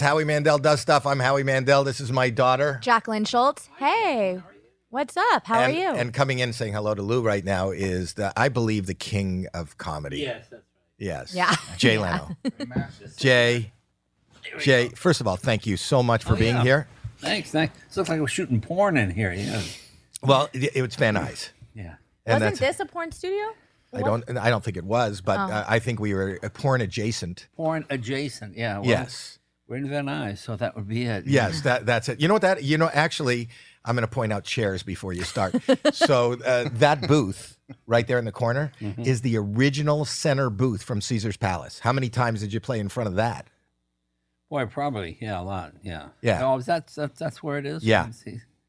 is Howie Mandel Does Stuff. I'm Howie Mandel. This is my daughter, Jacqueline Schultz. Hey, what's up? How are you? And coming in saying hello to Lou right now is, I believe, the king of comedy. Yes, that's right. Yes. Yeah. Jay Leno. Jay, first of all, thank you so much for being here. Thanks. It looks like we're shooting porn in here. Yeah. Well, it's Van Nuys. Yeah. And wasn't this a porn studio? I don't think it was, but I think we were porn adjacent. Porn adjacent, yeah. Well, yes. We're in Van Nuys, so that would be it. Yes, that's it. You know what that, you know, actually, I'm going to point out chairs before you start. So that booth right there in the corner is the original center booth from Caesar's Palace. How many times did you play in front of that? Boy, probably, yeah, a lot, yeah. Yeah. Oh, that's where it is? Yeah,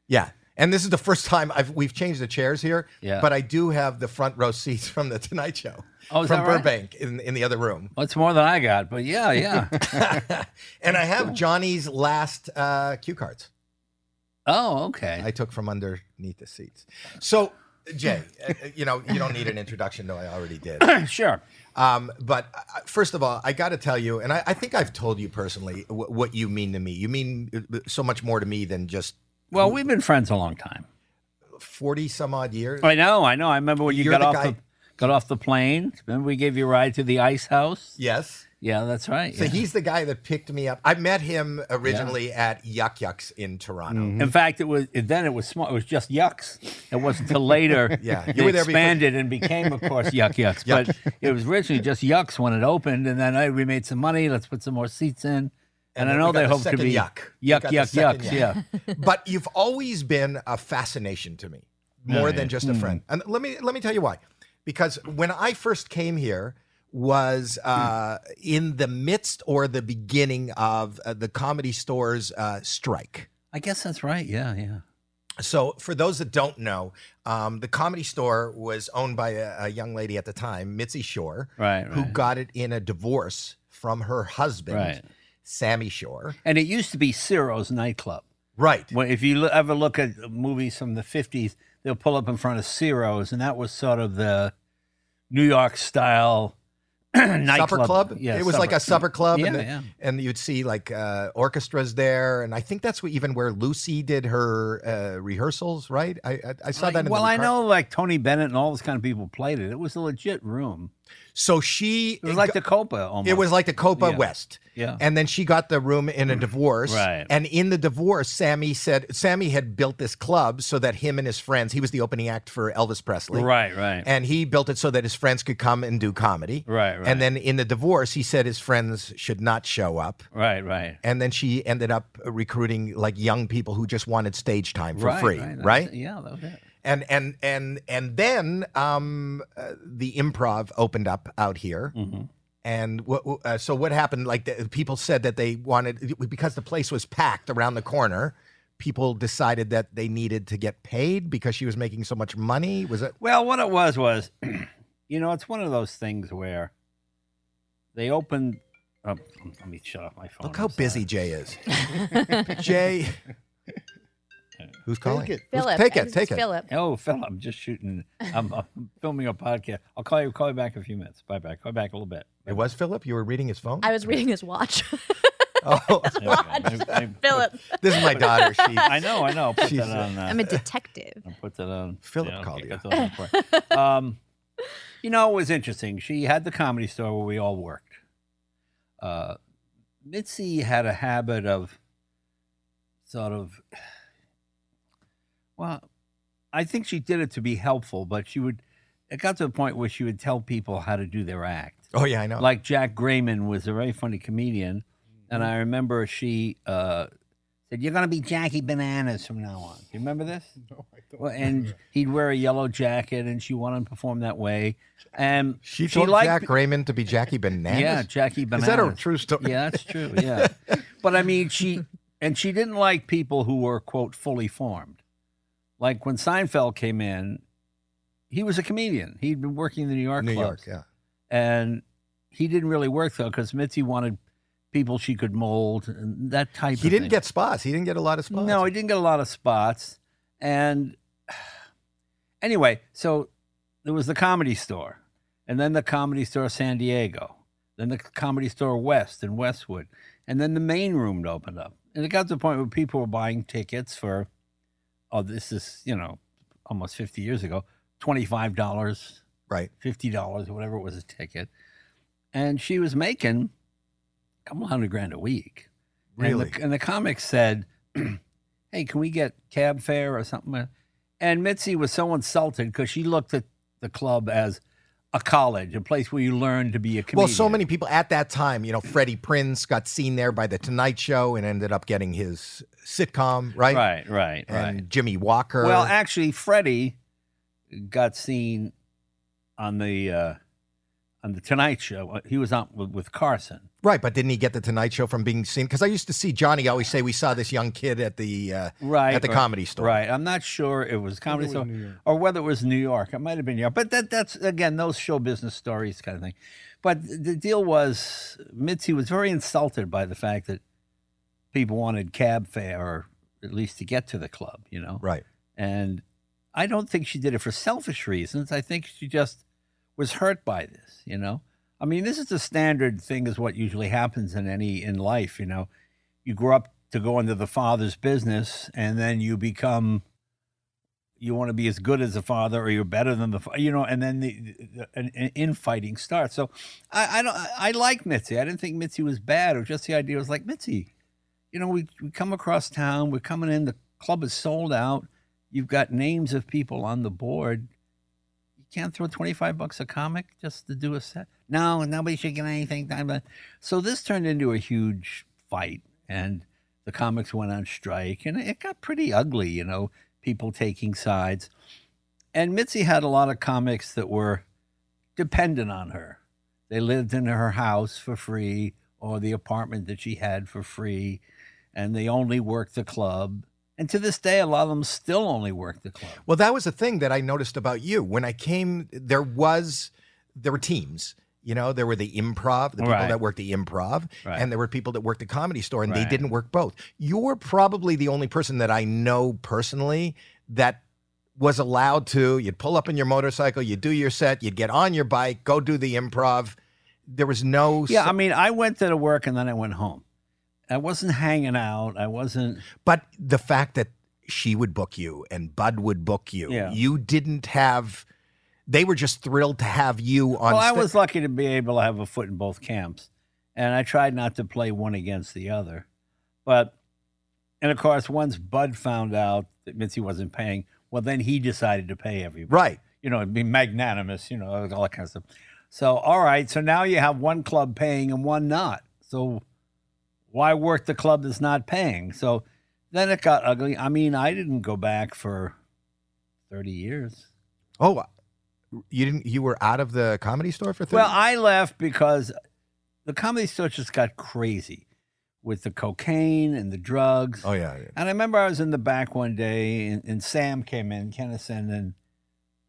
yeah. And this is the first time we've changed the chairs here, but I do have the front row seats from the Tonight Show from Burbank in the other room. Well, it's more than I got, but yeah, yeah. And I have Johnny's last cue cards. Oh, okay. I took from underneath the seats. So, Jay, you know, you don't need an introduction, though I already did. Sure. But first of all, I got to tell you, and I think I've told you personally what you mean to me. You mean so much more to me than just... Well, we've been friends a long time. 40-some odd years. I know. I remember when you got off the plane. Remember we gave you a ride to the Ice House? Yes. Yeah, that's right. So he's the guy that picked me up. I met him originally at Yuk Yuk's in Toronto. In fact, it was small. It was just Yuk's. It wasn't until later you expanded and became, of course, Yuk Yuk's. But it was originally just Yuk's when it opened, and then we made some money. Let's put some more seats in. And I know they hope to be Yuk Yuk's, yeah. But you've always been a fascination to me, more than just a friend. And let me tell you why. Because when I first came here was in the midst or the beginning of the Comedy Store's strike. I guess that's right, yeah. So for those that don't know, the Comedy Store was owned by a young lady at the time, Mitzi Shore, who got it in a divorce from her husband, Sammy Shore. And it used to be Ciro's Nightclub. Right. Well, if you ever look at movies from the 50s, they'll pull up in front of Ciro's, and that was sort of the New York-style nightclub. Supper club? Yeah, it was like a supper club, and you'd see like orchestras there, and I think that's even where Lucy did her rehearsals, right? I saw that in the I know like Tony Bennett and all those kind of people played it. It was a legit room. So it was like the Copa almost. It was like the Copa West. Yeah. And then she got the room in a divorce. Right. And in the divorce, Sammy had built this club so that him and his friends, he was the opening act for Elvis Presley. Right. And he built it so that his friends could come and do comedy. Right. And then in the divorce, he said his friends should not show up. Right. And then she ended up recruiting like young people who just wanted stage time for free. Right? Yeah, that was it. And then the Improv opened up out here, and so what happened? Like people said that they wanted, because the place was packed around the corner, people decided that they needed to get paid because she was making so much money. Was it? Well, what it was you know, it's one of those things where they opened. Let me shut off my phone. Look how busy Jay is. Jay. Who's calling? Take it. Philip. Take it. Philip. Oh, Philip, I'm just shooting. I'm filming a podcast. I'll call you. Call you back in a few minutes. Bye. Call you back a little bit. It was Philip. You were reading his phone. I was reading his watch. Philip. This is my daughter. I know. I'll put that on. I'm a detective. I'll put that on. Philip called you. You know, it was interesting. She had the Comedy Store where we all worked. Mitzi had a habit of sort of. Well, I think she did it to be helpful, but she would. It got to a point where she would tell people how to do their act. Oh, yeah, I know. Like Jack Grayman was a very funny comedian, and I remember she said, "You're going to be Jackie Bananas from now on." You remember this? No, I don't. Well, and he'd wear a yellow jacket, and she wanted him to perform that way. And she told Jack Grayman to be Jackie Bananas? Yeah, Jackie Bananas. Is that a true story? Yeah, that's true, yeah. But, I mean, she didn't like people who were, quote, fully formed. Like when Seinfeld came in, he was a comedian. He'd been working in the New York clubs. New York, yeah. And he didn't really work, though, because Mitzi wanted people she could mold and that type of thing. He didn't get spots. He didn't get a lot of spots. No, he didn't get a lot of spots. And anyway, so there was the Comedy Store, and then the Comedy Store San Diego, then the Comedy Store West in Westwood. And then the main room opened up. And it got to the point where people were buying tickets for, oh, this is, you know, almost 50 years ago, $25, right, $50, or whatever it was a ticket. And she was making a couple $100 grand a week. Really? And the comics said, hey, can we get cab fare or something? And Mitzi was so insulted because she looked at the club as a college, a place where you learn to be a comedian. Well, so many people at that time, you know, Freddie Prinze got seen there by the Tonight Show and ended up getting his sitcom, right? Right. And Jimmy Walker. Well, actually, Freddie got seen on the Tonight Show. He was on with Carson. Right, but didn't he get the Tonight Show from being seen? Because I used to see Johnny always say, we saw this young kid at the Comedy Store. Right, I'm not sure it was Comedy Store or whether it was New York. It might have been New York. But that's, again, those show business stories kind of thing. But the deal was, Mitzi was very insulted by the fact that people wanted cab fare, or at least to get to the club, you know? Right. And I don't think she did it for selfish reasons. I think she just was hurt by this, you know? I mean, this is the standard thing is what usually happens in life, you know? You grow up to go into the father's business, and then you want to be as good as the father, or you're better than the father, you know, and then the infighting starts. So I like Mitzi. I didn't think Mitzi was bad, or just the idea was like, Mitzi, you know, we come across town, we're coming in, the club is sold out, you've got names of people on the board, can't throw $25 a comic just to do a set? No, nobody should get anything. So this turned into a huge fight, and the comics went on strike, and it got pretty ugly, you know, people taking sides. And Mitzi had a lot of comics that were dependent on her. They lived in her house for free, or the apartment that she had for free, and they only worked the club. And to this day, a lot of them still only work the club. Well, that was the thing that I noticed about you. When I came, there were teams. You know, there were the Improv, the people that worked the Improv, and there were people that worked the Comedy Store, and they didn't work both. You're probably the only person that I know personally that was allowed to. You'd pull up on your motorcycle, you'd do your set, you'd get on your bike, go do the Improv. There was no... Yeah, I mean, I went to the work, and then I went home. I wasn't hanging out. I wasn't. But the fact that she would book you and Bud would book you, you didn't have, they were just thrilled to have you on. Well, I was lucky to be able to have a foot in both camps. And I tried not to play one against the other. But, and of course, once Bud found out that Mitzi wasn't paying, well, then he decided to pay everybody. Right. You know, it'd be magnanimous, you know, all that kind of stuff. So, all right. So now you have one club paying and one not. So why work the club that's not paying? So then it got ugly. I mean, I didn't go back for 30 years. Oh, you didn't? You were out of the Comedy Store for 30? Well, I left because the Comedy Store just got crazy with the cocaine and the drugs. Oh, yeah. And I remember I was in the back one day, and Sam came in, Kennison, and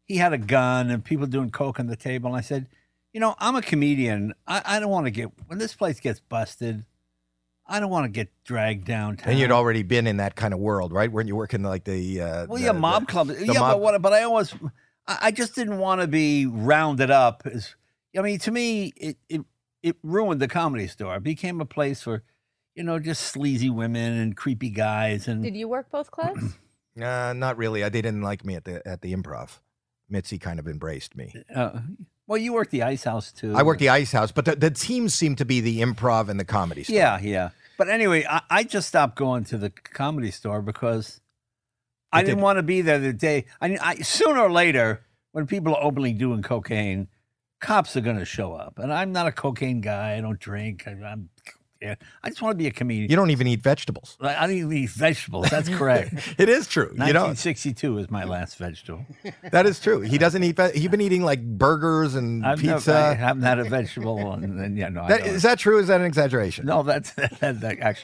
he had a gun and people doing coke on the table. And I said, you know, I'm a comedian. I don't want to get, when this place gets busted, I don't want to get dragged downtown. And you'd already been in that kind of world, right? Weren't you working like the... mob clubs. Yeah, mob... but I always... I just didn't want to be rounded up. I mean, to me, it ruined the Comedy Store. It became a place for, you know, just sleazy women and creepy guys. And did you work both clubs? Not really. They didn't like me at the Improv. Mitzi kind of embraced me. Well, you worked the Ice House, too. I worked the Ice House, but the teams seemed to be the Improv and the Comedy Store. Yeah. But anyway, I just stopped going to the Comedy Store because I didn't want to be there the day. I sooner or later, when people are openly doing cocaine, cops are going to show up. And I'm not a cocaine guy. I don't drink. I just want to be a comedian. You don't even eat vegetables. I don't even eat vegetables. That's correct. It is true. 1962 is my last vegetable. That is true. He doesn't eat. He's been eating like burgers and pizza. I'm not a vegetable one. And yeah, no. Is that true? Is that an exaggeration? No, actually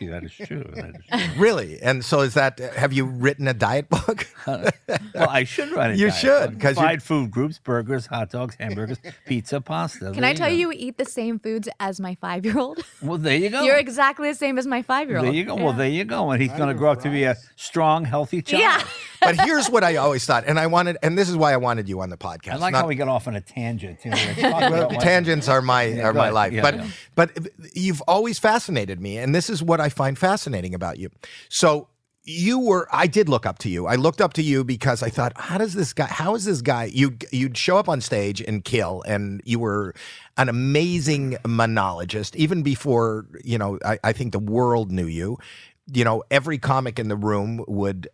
that is true. That is true. Really? And so is that? Have you written a diet book? Well, I should write a diet book. You should, because fried food groups: burgers, hot dogs, hamburgers, pizza, pasta. Can I tell you, eat the same foods as my 5-year-old? Well, there you go. You're exactly the same as my 5-year-old. There you go. Yeah. Well, there you go. And he's going to grow up to be a strong, healthy child. Yeah. But here's what I always thought, and I wanted, and this is why I wanted you on the podcast. I like how we got off on a tangent too. Tangents are my life. Yeah, but you've always fascinated me, and this is what I find fascinating about you. So I did look up to you. I looked up to you because I thought, how is this guy, you'd show up on stage and kill, and you were an amazing monologist, even before, you know, I think the world knew you. You know, every comic in the room would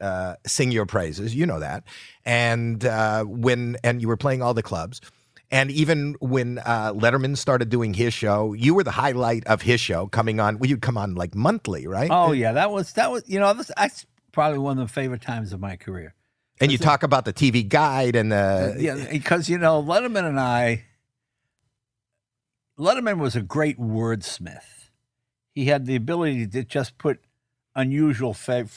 sing your praises, you know that. And and you were playing all the clubs. And even when Letterman started doing his show, you were the highlight of his show, coming on. Well, you'd come on like monthly, right? Oh yeah, that was you know, that's probably one of the favorite times of my career. And you talk about the TV Guide and the yeah, because you know Letterman was a great wordsmith. He had the ability to just put unusual you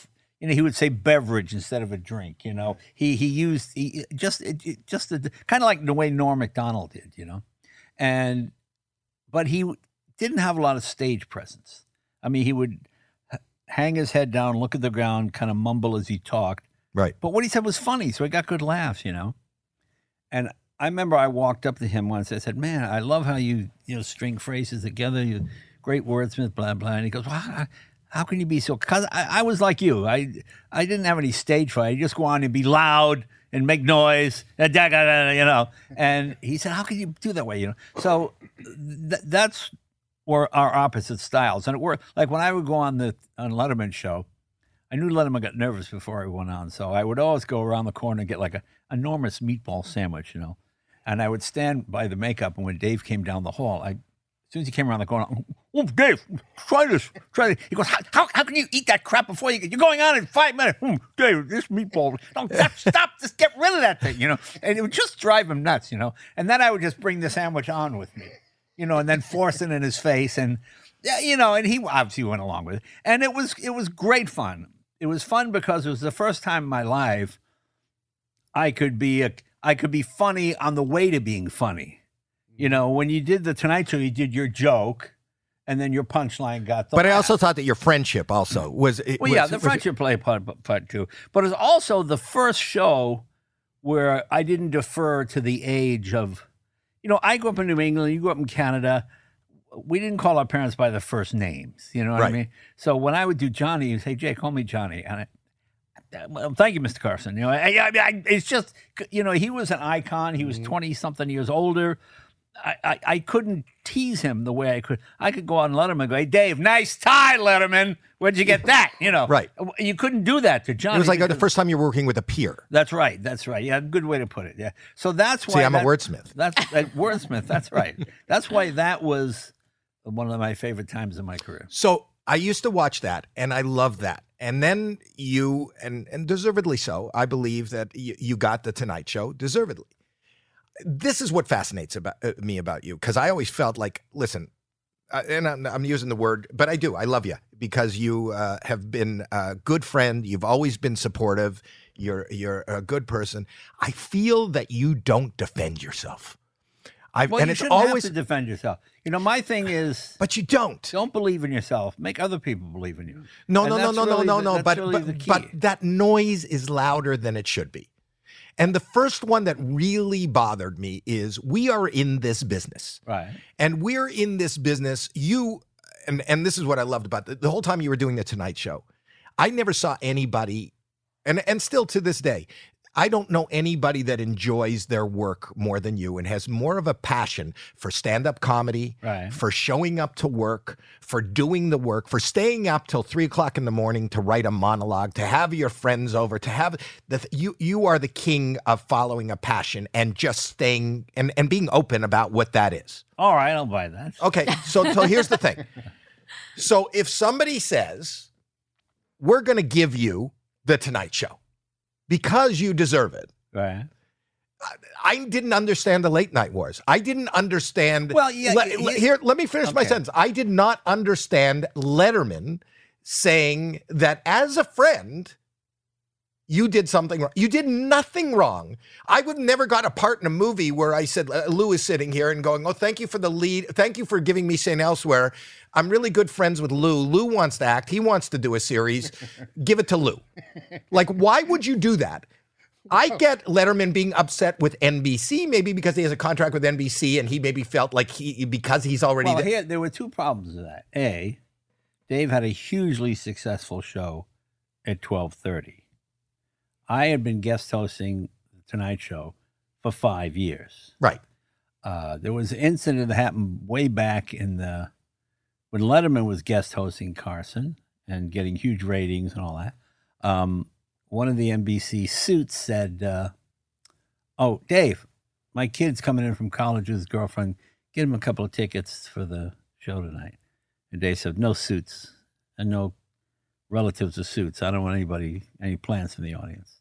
know, he would say beverage instead of a drink, you know. He used kind of like the way Norm Macdonald did, you know. And but he didn't have a lot of stage presence. I mean, he would hang his head down, look at the ground, kind of mumble as he talked. Right. But what he said was funny, so he got good laughs, you know. And I remember I walked up to him once. I said, "Man, I love how you know, string phrases together. You're great wordsmith, blah blah." And he goes, "Wow. How can you be so?" Because I was like you. I didn't have any stage fright. I just wanted to be loud and make noise, you know. And he said, "How can you do that way?" You know. So that's where our opposite styles, and it worked. Like when I would go on on Letterman's show, I knew Letterman got nervous before I went on, so I would always go around the corner and get like an enormous meatball sandwich, you know. And I would stand by the makeup, and when Dave came down the hall, as soon as he came around the corner, "Oh, Dave, try this. He goes, how can you eat that crap before you get, you're going on in 5 minutes. "Oh, Dave, this meatball, don't stop, just get rid of that thing," you know. And it would just drive him nuts, you know. And then I would just bring the sandwich on with me, you know, and then force it in his face. And, you know, and he obviously went along with it. And it was great fun. It was fun because it was the first time in my life I could be funny on the way to being funny. You know, when you did the Tonight Show, you did your joke, and then your punchline got the laugh. But I also thought that your friendship also was... friendship played part too. But it was also the first show where I didn't defer to the age of... You know, I grew up in New England, you grew up in Canada. We didn't call our parents by their first names, you know what I mean? So when I would do Johnny, you'd say, "Jay, call me Johnny." And "Well, thank you, Mr. Carson." You know, it's just... You know, he was an icon. He was 20-something years older. I couldn't tease him the way I could. I could go on Letterman and go, "Hey, Dave, nice tie, Letterman. Where'd you get that?" You know, right? You couldn't do that to Johnny. It was like the first time you were working with a peer. That's right. That's right. Yeah, good way to put it. Yeah. So that's why. See, I'm a wordsmith. Wordsmith. That's right. That's why that was one of my favorite times in my career. So I used to watch that, and I loved that. And then you, and deservedly so, I believe that you got the Tonight Show deservedly. This is what fascinates me about you, because I always felt like, listen, and I'm using the word, but I do. I love you because you have been a good friend. You've always been supportive. You're a good person. I feel that you don't defend yourself. You shouldn't have to defend yourself. You know, my thing is... But you don't. Don't believe in yourself. Make other people believe in you. No. But that noise is louder than it should be. And the first one that really bothered me is we are in this business. Right. And we're in this business. And this is what I loved about the whole time you were doing the Tonight Show. I never saw anybody, and still to this day, I don't know anybody that enjoys their work more than you and has more of a passion for stand-up comedy, for showing up to work, for doing the work, for staying up till 3 o'clock in the morning to write a monologue, to have your friends over, to have you are the king of following a passion and just staying and being open about what that is. All right, I'll buy that. Okay, so here's the thing. So if somebody says, "We're going to give you the Tonight Show because you deserve it." Right. I didn't understand the late night wars. I didn't understand... Well, yeah. Let me finish my sentence. I did not understand Letterman saying that as a friend, you did something wrong. You did nothing wrong. I would have never got a part in a movie where I said, Lou is sitting here and going, oh, thank you for the lead. Thank you for giving me St. Elsewhere. I'm really good friends with Lou. Lou wants to act. He wants to do a series. Give it to Lou. Like, why would you do that? I get Letterman being upset with NBC, maybe because he has a contract with NBC and he maybe felt like he, because he's already there. Well, there were two problems with that. A, Dave had a hugely successful show at 12:30. I had been guest hosting the Tonight Show for 5 years. Right. There was an incident that happened way back in the, when Letterman was guest hosting Carson and getting huge ratings and all that. One of the NBC suits said, oh, Dave, my kid's coming in from college with his girlfriend. Get him a couple of tickets for the show tonight. And Dave said, no suits and no relatives of suits. I don't want anybody, any plants in the audience.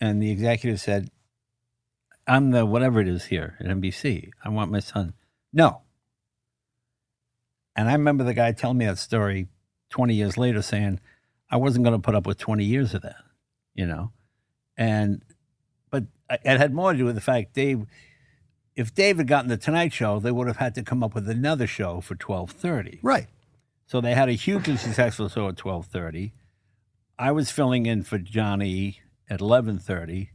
And the executive said, I'm the whatever it is here at NBC. I want my son. No. And I remember the guy telling me that story 20 years later saying, I wasn't going to put up with 20 years of that, you know? And, but it had more to do with the fact Dave, if Dave had gotten the Tonight Show, they would have had to come up with another show for 12:30. Right. So they had a hugely successful show at 12:30. I was filling in for Johnny at 11:30,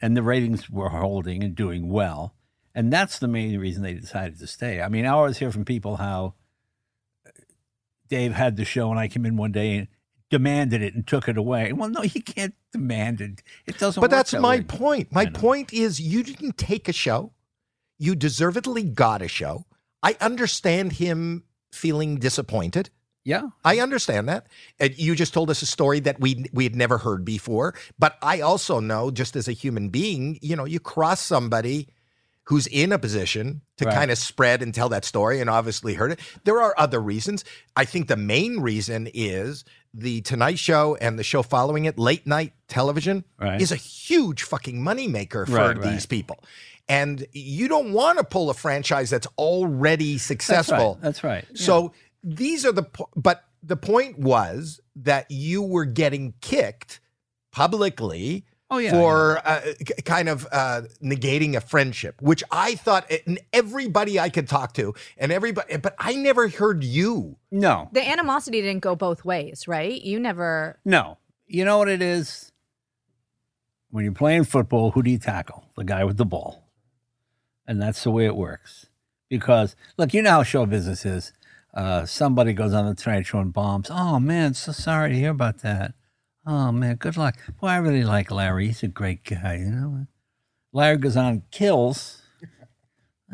and the ratings were holding and doing well. And that's the main reason they decided to stay. I mean, I always hear from people how Dave had the show and I came in one day and demanded it and took it away. Well, no, he can't demand it. It doesn't work. But that's my point. My point is you didn't take a show. You deservedly got a show. I understand him feeling disappointed. Yeah. I understand that. And you just told us a story that we had never heard before. But I also know, just as a human being, you know, you cross somebody who's in a position to kind of spread and tell that story and obviously heard it. There are other reasons. I think the main reason is the Tonight Show and the show following it, late night television, is a huge fucking moneymaker for these people. And you don't want to pull a franchise that's already successful. That's right. That's right. So these are the, but the point was that you were getting kicked publicly for kind of negating a friendship, which I thought everybody I could talk to and everybody, but I never heard you. No. The animosity didn't go both ways, right? You never. No. You know what it is? When you're playing football, who do you tackle? The guy with the ball. And that's the way it works. Because, look, you know how show business is. Somebody goes on the Tonight Show and bombs. Oh, man, so sorry to hear about that. Oh, man, good luck. Boy, I really like Larry. He's a great guy, you know. Larry goes on and kills.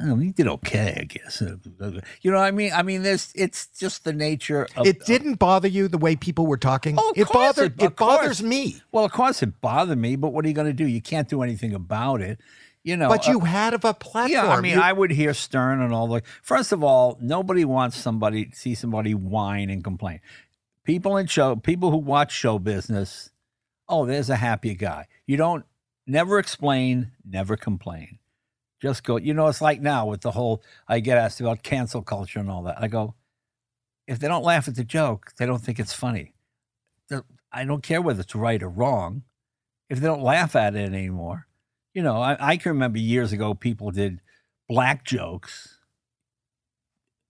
Oh, he did okay, I guess. You know what I mean? I mean, it's just the nature of... It didn't bother you the way people were talking? Oh, it bothers me. Well, of course it bothered me, but what are you going to do? You can't do anything about it, you know. But you had a platform. Yeah, I mean, I would hear Stern and all the... First of all, nobody wants somebody to see somebody whine and complain. People who watch show business, oh, there's a happy guy. You don't, never explain, never complain. Just go, you know, it's like now with the whole, I get asked about cancel culture and all that. I go, if they don't laugh at the joke, they don't think it's funny. I don't care whether it's right or wrong. If they don't laugh at it anymore, you know, I can remember years ago, people did black jokes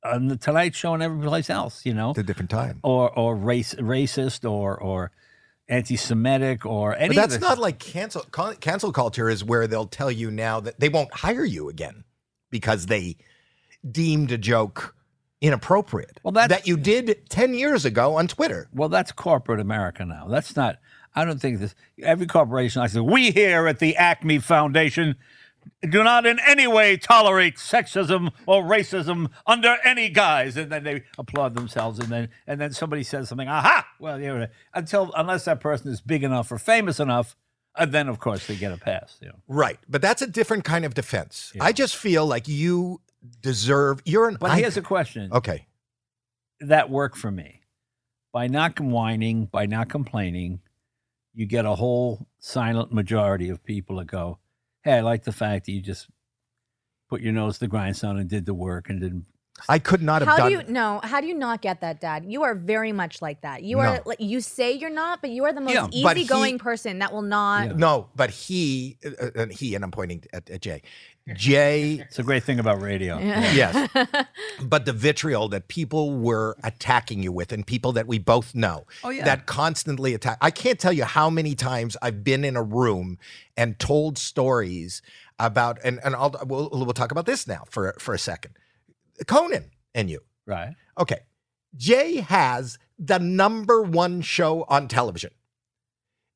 on the Tonight Show and every place else, you know, at a different time, or racist or anti-Semitic or anything. But that's not like cancel culture is where they'll tell you now that they won't hire you again because they deemed a joke inappropriate. Well, that you did 10 years ago on Twitter. Well, that's corporate America now. That's not, I don't think this, every corporation, I said, we here at the Acme Foundation do not in any way tolerate sexism or racism under any guise, and then they applaud themselves, and then somebody says something. Aha! Well, you know, unless that person is big enough or famous enough, then of course they get a pass. You know. Right, but that's a different kind of defense. Yeah. I just feel like you deserve. You're an. But here's a question. Okay, that worked for me. By not whining, by not complaining, you get a whole silent majority of people that go, hey, I like the fact that you just put your nose to the grindstone and did the work and didn't I could not have done it. No, how do you not get that, Dad? You are very much like that. You are. Like, you say you're not, but you are the most easygoing person that will not. Yeah. No, but he, and I'm pointing at Jay. Jay. It's a great thing about radio. Yeah. Yes. But the vitriol that people were attacking you with, and people that we both know that constantly attack. I can't tell you how many times I've been in a room and told stories about, and we'll talk about this now for a second. Conan and you. Right. Okay. Jay has the #1 show on television.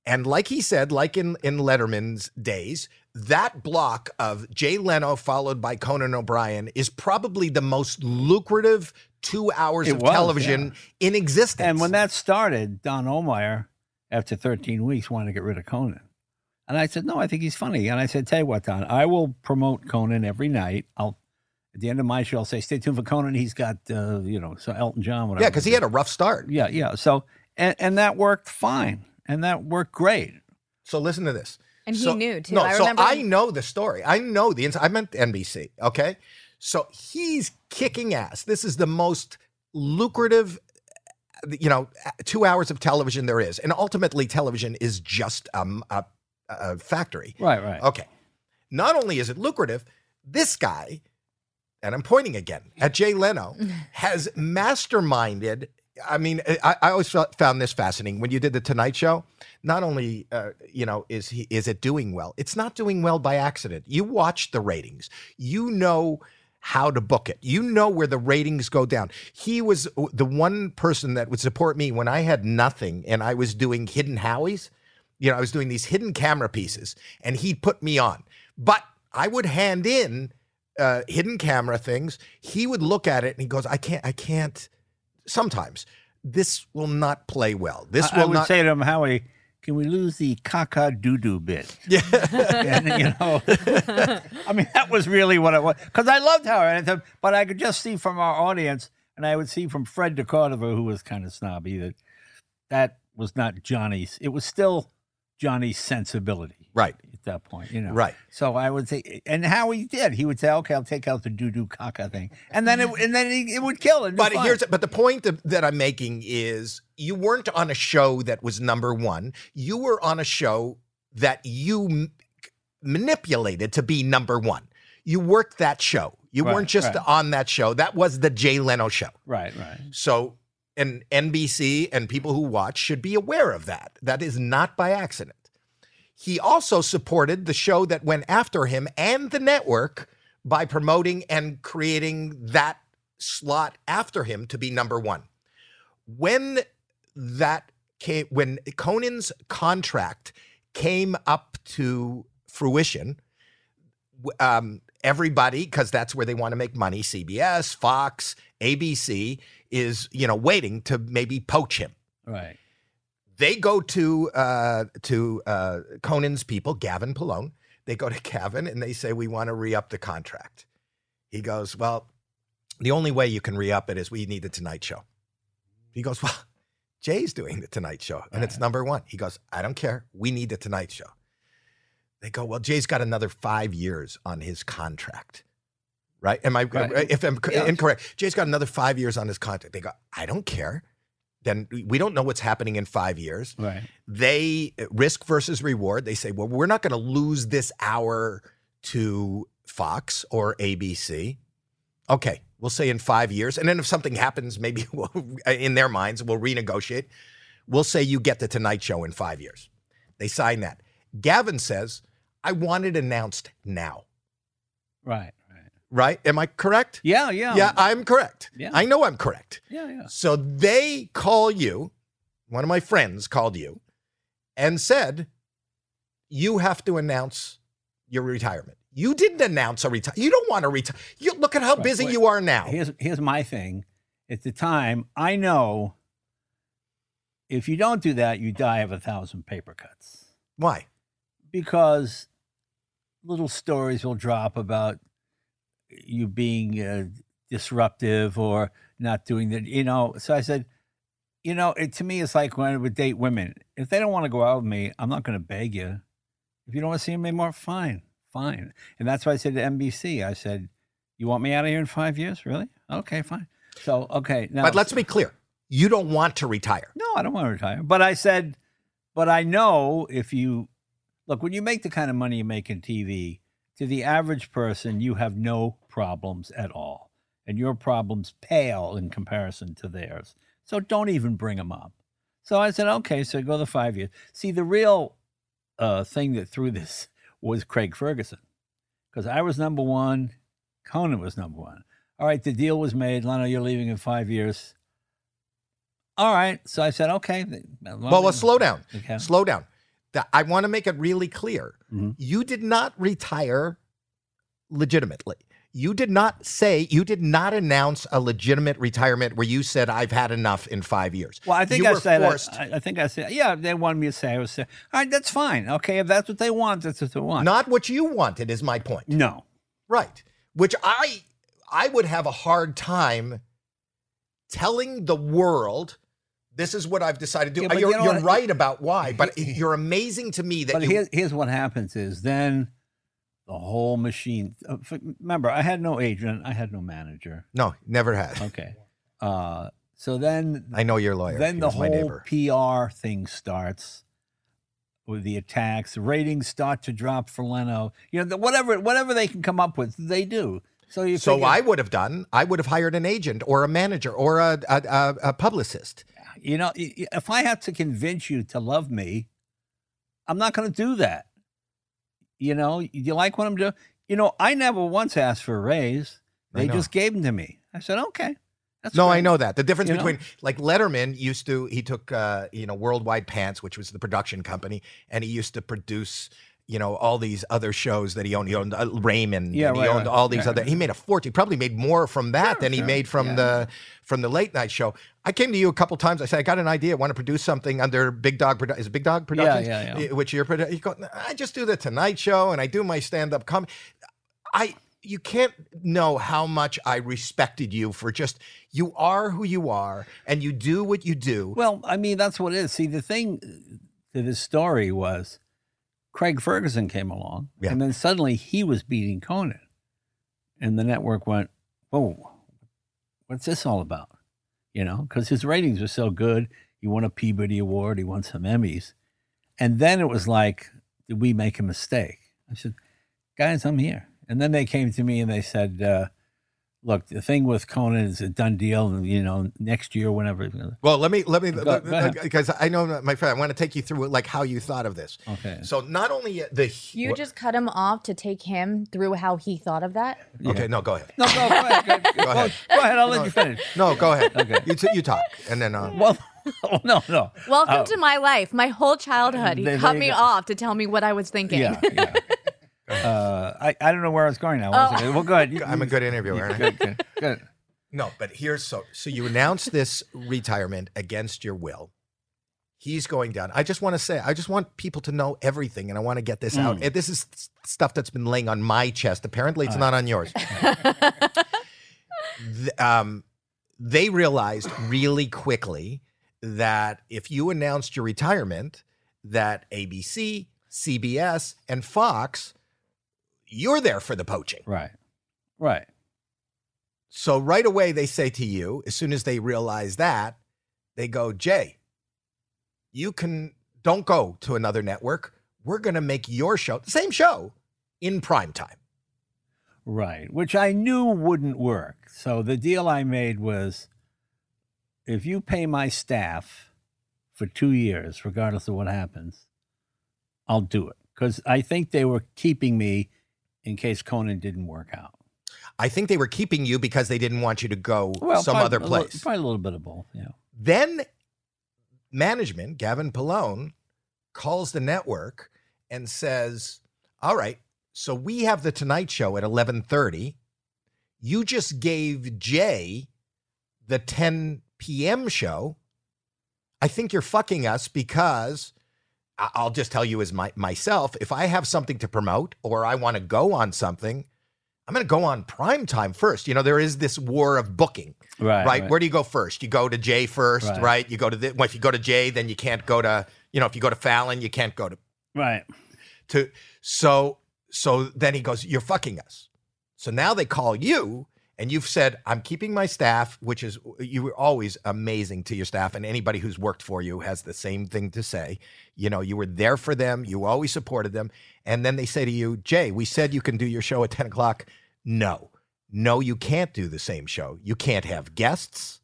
And like he said, like in Letterman's days, that block of Jay Leno followed by Conan O'Brien is probably the most lucrative 2 hours of television in existence. And when that started, Don Omeyer, after 13 weeks, wanted to get rid of Conan. And I said, no, I think he's funny. And I said, tell you what, Don, I will promote Conan every night. At the end of my show, I'll say, stay tuned for Conan. He's got, you know, so Elton John, whatever. Yeah, because he had a rough start. Yeah, yeah. So, and that worked fine. And that worked great. So listen to this. And he knew, too. No, I know the story. I know the inside. I'm at NBC, okay? So he's kicking ass. This is the most lucrative, you know, 2 hours of television there is. And ultimately, television is just a factory. Right, right. Okay. Not only is it lucrative, this guy... and I'm pointing again at Jay Leno, has masterminded. I mean, I always found this fascinating. When you did the Tonight Show, not only you know, is it doing well, it's not doing well by accident. You watch the ratings. You know how to book it. You know where the ratings go down. He was the one person that would support me when I had nothing and I was doing Hidden Howies. You know, I was doing these hidden camera pieces and he'd put me on. But I would hand in hidden camera things. He would look at it and he goes, I can't. Sometimes this will not play well. This will not. I would say to him, Howie, can we lose the caca doo-doo bit? Yeah. And, you know, I mean, that was really what it was. Because I loved Howie, but I could just see from our audience, and I would see from Fred de Cordova, who was kind of snobby, that that was not Johnny's. It was still Johnny's sensibility. Right. At that point, you know. Right. So I would say, and Howie did. He would say, okay, I'll take out the doo-doo caca thing. And then it would kill it. But the point that I'm making is you weren't on a show that was #1. You were on a show that you manipulated to be #1. You worked that show. You weren't just on that show. That was the Jay Leno show. Right, right. So, and NBC and people who watch should be aware of that. That is not by accident. He also supported the show that went after him and the network by promoting and creating that slot after him to be #1. When that came, when Conan's contract came up to fruition, everybody, because that's where they want to make money, CBS, Fox, ABC is, you know, waiting to maybe poach him. Right. They go to Conan's people, Gavin Polone. They go to Gavin and they say, we want to re-up the contract. He goes, well, the only way you can re-up it is we need the Tonight Show. He goes, well, Jay's doing the Tonight Show and it's #1. He goes, I don't care. We need the Tonight Show. They go, well, Jay's got another 5 years on his contract. Right? Am I, if I'm incorrect, Jay's got another 5 years on his contract. They go, I don't care. Then we don't know what's happening in 5 years. Right. They risk versus reward. They say, well, we're not going to lose this hour to Fox or ABC. Okay, we'll say in 5 years. And then if something happens, maybe we'll, in their minds, we'll renegotiate. We'll say you get the Tonight Show in 5 years. They sign that. Gavin says, I want it announced now. Right. Right? Am I correct? Yeah, yeah. Yeah, I'm correct. Yeah. I know I'm correct. Yeah, yeah. So they call you, one of my friends called you, and said, you have to announce your retirement. You didn't announce a retirement. You don't want to retire. Look at how busy you are now. Here's my thing. At the time, I know if you don't do that, you die of 1,000 paper cuts. Why? Because little stories will drop about you being disruptive or not doing that, you know. So I said, you know, to me, it's like when I would date women. If they don't want to go out with me, I'm not going to beg you. If you don't want to see them anymore, fine. And that's why I said to NBC, I said, you want me out of here in 5 years? Really? Okay, fine. So, okay. Now, but let's be clear. You don't want to retire. No, I don't want to retire. But I said, but I know if you, look, when you make the kind of money you make in TV, to the average person, you have no problems at all. And your problems pale in comparison to theirs. So don't even bring them up. So I said, okay, so go the 5 years. See, the real thing that threw this was Craig Ferguson. Because I was number one. Conan was number one. All right, the deal was made. Leno, you're leaving in 5 years. All right. So I said, okay. Well, slow down. Okay. Slow down. I want to make it really clear. Mm-hmm. You did not retire legitimately. You did not say, you did not announce a legitimate retirement where you said, I've had enough in 5 years. Well, I think you I said, yeah, they wanted me to say, I was saying, all right, that's fine. Okay, if that's what they want, that's what they want. Not what you wanted is my point. No. Right. Which I would have a hard time telling the world, this is what I've decided to do. Yeah, you're right about why, but you're amazing to me that here's what happens is then the whole machine. Remember, I had no agent. I had no manager. No, never had. Okay. So then. I know your lawyer. Then the whole PR thing starts with the attacks. Ratings start to drop for Leno. You know, whatever they can come up with, they do. So I would have hired an agent or a manager or a publicist. You know, if I had to convince you to love me, I'm not going to do that. You know, you like what I'm doing? You know, I never once asked for a raise. They just gave them to me. I said, okay. That's no, great. I know that. The difference between, like Letterman used to, he took, you know, Worldwide Pants, which was the production company, and he used to produce, you know, all these other shows that he owned. He owned Raymond. Yeah, and he owned all these other. He made a fortune. He probably made more from that than he made from the late night show. I came to you a couple times. I said, I got an idea. I want to produce something under Big Dog Productions. Is it Big Dog Productions? Yeah, yeah, yeah. Which you're producing. You go, I just do the Tonight Show and I do my stand-up comedy. You can't know how much I respected you for just, you are who you are and you do what you do. Well, I mean, that's what it is. See, the thing to this story was, Craig Ferguson came along, and then suddenly he was beating Conan. And the network went, whoa, what's this all about? You know, because his ratings were so good. He won a Peabody Award. He won some Emmys. And then it was like, did we make a mistake? I said, guys, I'm here. And then they came to me and they said, look, the thing with Conan is a done deal, and you know, next year, whenever. Well, let me because I know my friend. I want to take you through like how you thought of this. Okay. So not only you just cut him off to take him through how he thought of that. Yeah. Okay, no, go ahead. No, go ahead. Go ahead. I'll let you finish. No, go ahead. Okay, you talk, and then. Well, no. Welcome to my life. My whole childhood. He cut me off to tell me what I was thinking. Yeah. Yeah. I don't know where I was going now. Oh. Well, go ahead. I'm a good interviewer. Good. No, but here's so you announce this retirement against your will. He's going down. I just want to say, I just want people to know everything, and I want to get this out. And this is stuff that's been laying on my chest. Apparently, it's not on yours. They realized really quickly that if you announced your retirement, that ABC, CBS, and Fox. You're there for the poaching. Right. Right. So right away they say to you, as soon as they realize that, they go, Jay, don't go to another network. We're going to make your show, the same show, in prime time. Right, which I knew wouldn't work. So the deal I made was, if you pay my staff for 2 years, regardless of what happens, I'll do it. Because I think they were keeping me in case Conan didn't work out. I think they were keeping you because they didn't want you to go other place. Probably a little bit of both, yeah. Then management, Gavin Polone, calls the network and says, all right, so we have the Tonight Show at 11:30. You just gave Jay the 10 p.m. show. I think you're fucking us because... I'll just tell you as myself, if I have something to promote or I want to go on something, I'm going to go on primetime first. You know, there is this war of booking, right? Where do you go first? You go to Jay first, right? You go to well, if you go to Jay, then you can't go to, you know, if you go to Fallon, you can't go to. Right. So then he goes, you're fucking us. So now they call you And you've said, I'm keeping my staff, which is, you were always amazing to your staff, and anybody who's worked for you has the same thing to say. You know, you were there for them. You always supported them. And then they say to you, Jay, we said you can do your show at 10 o'clock. No, no, you can't do the same show. You can't have guests.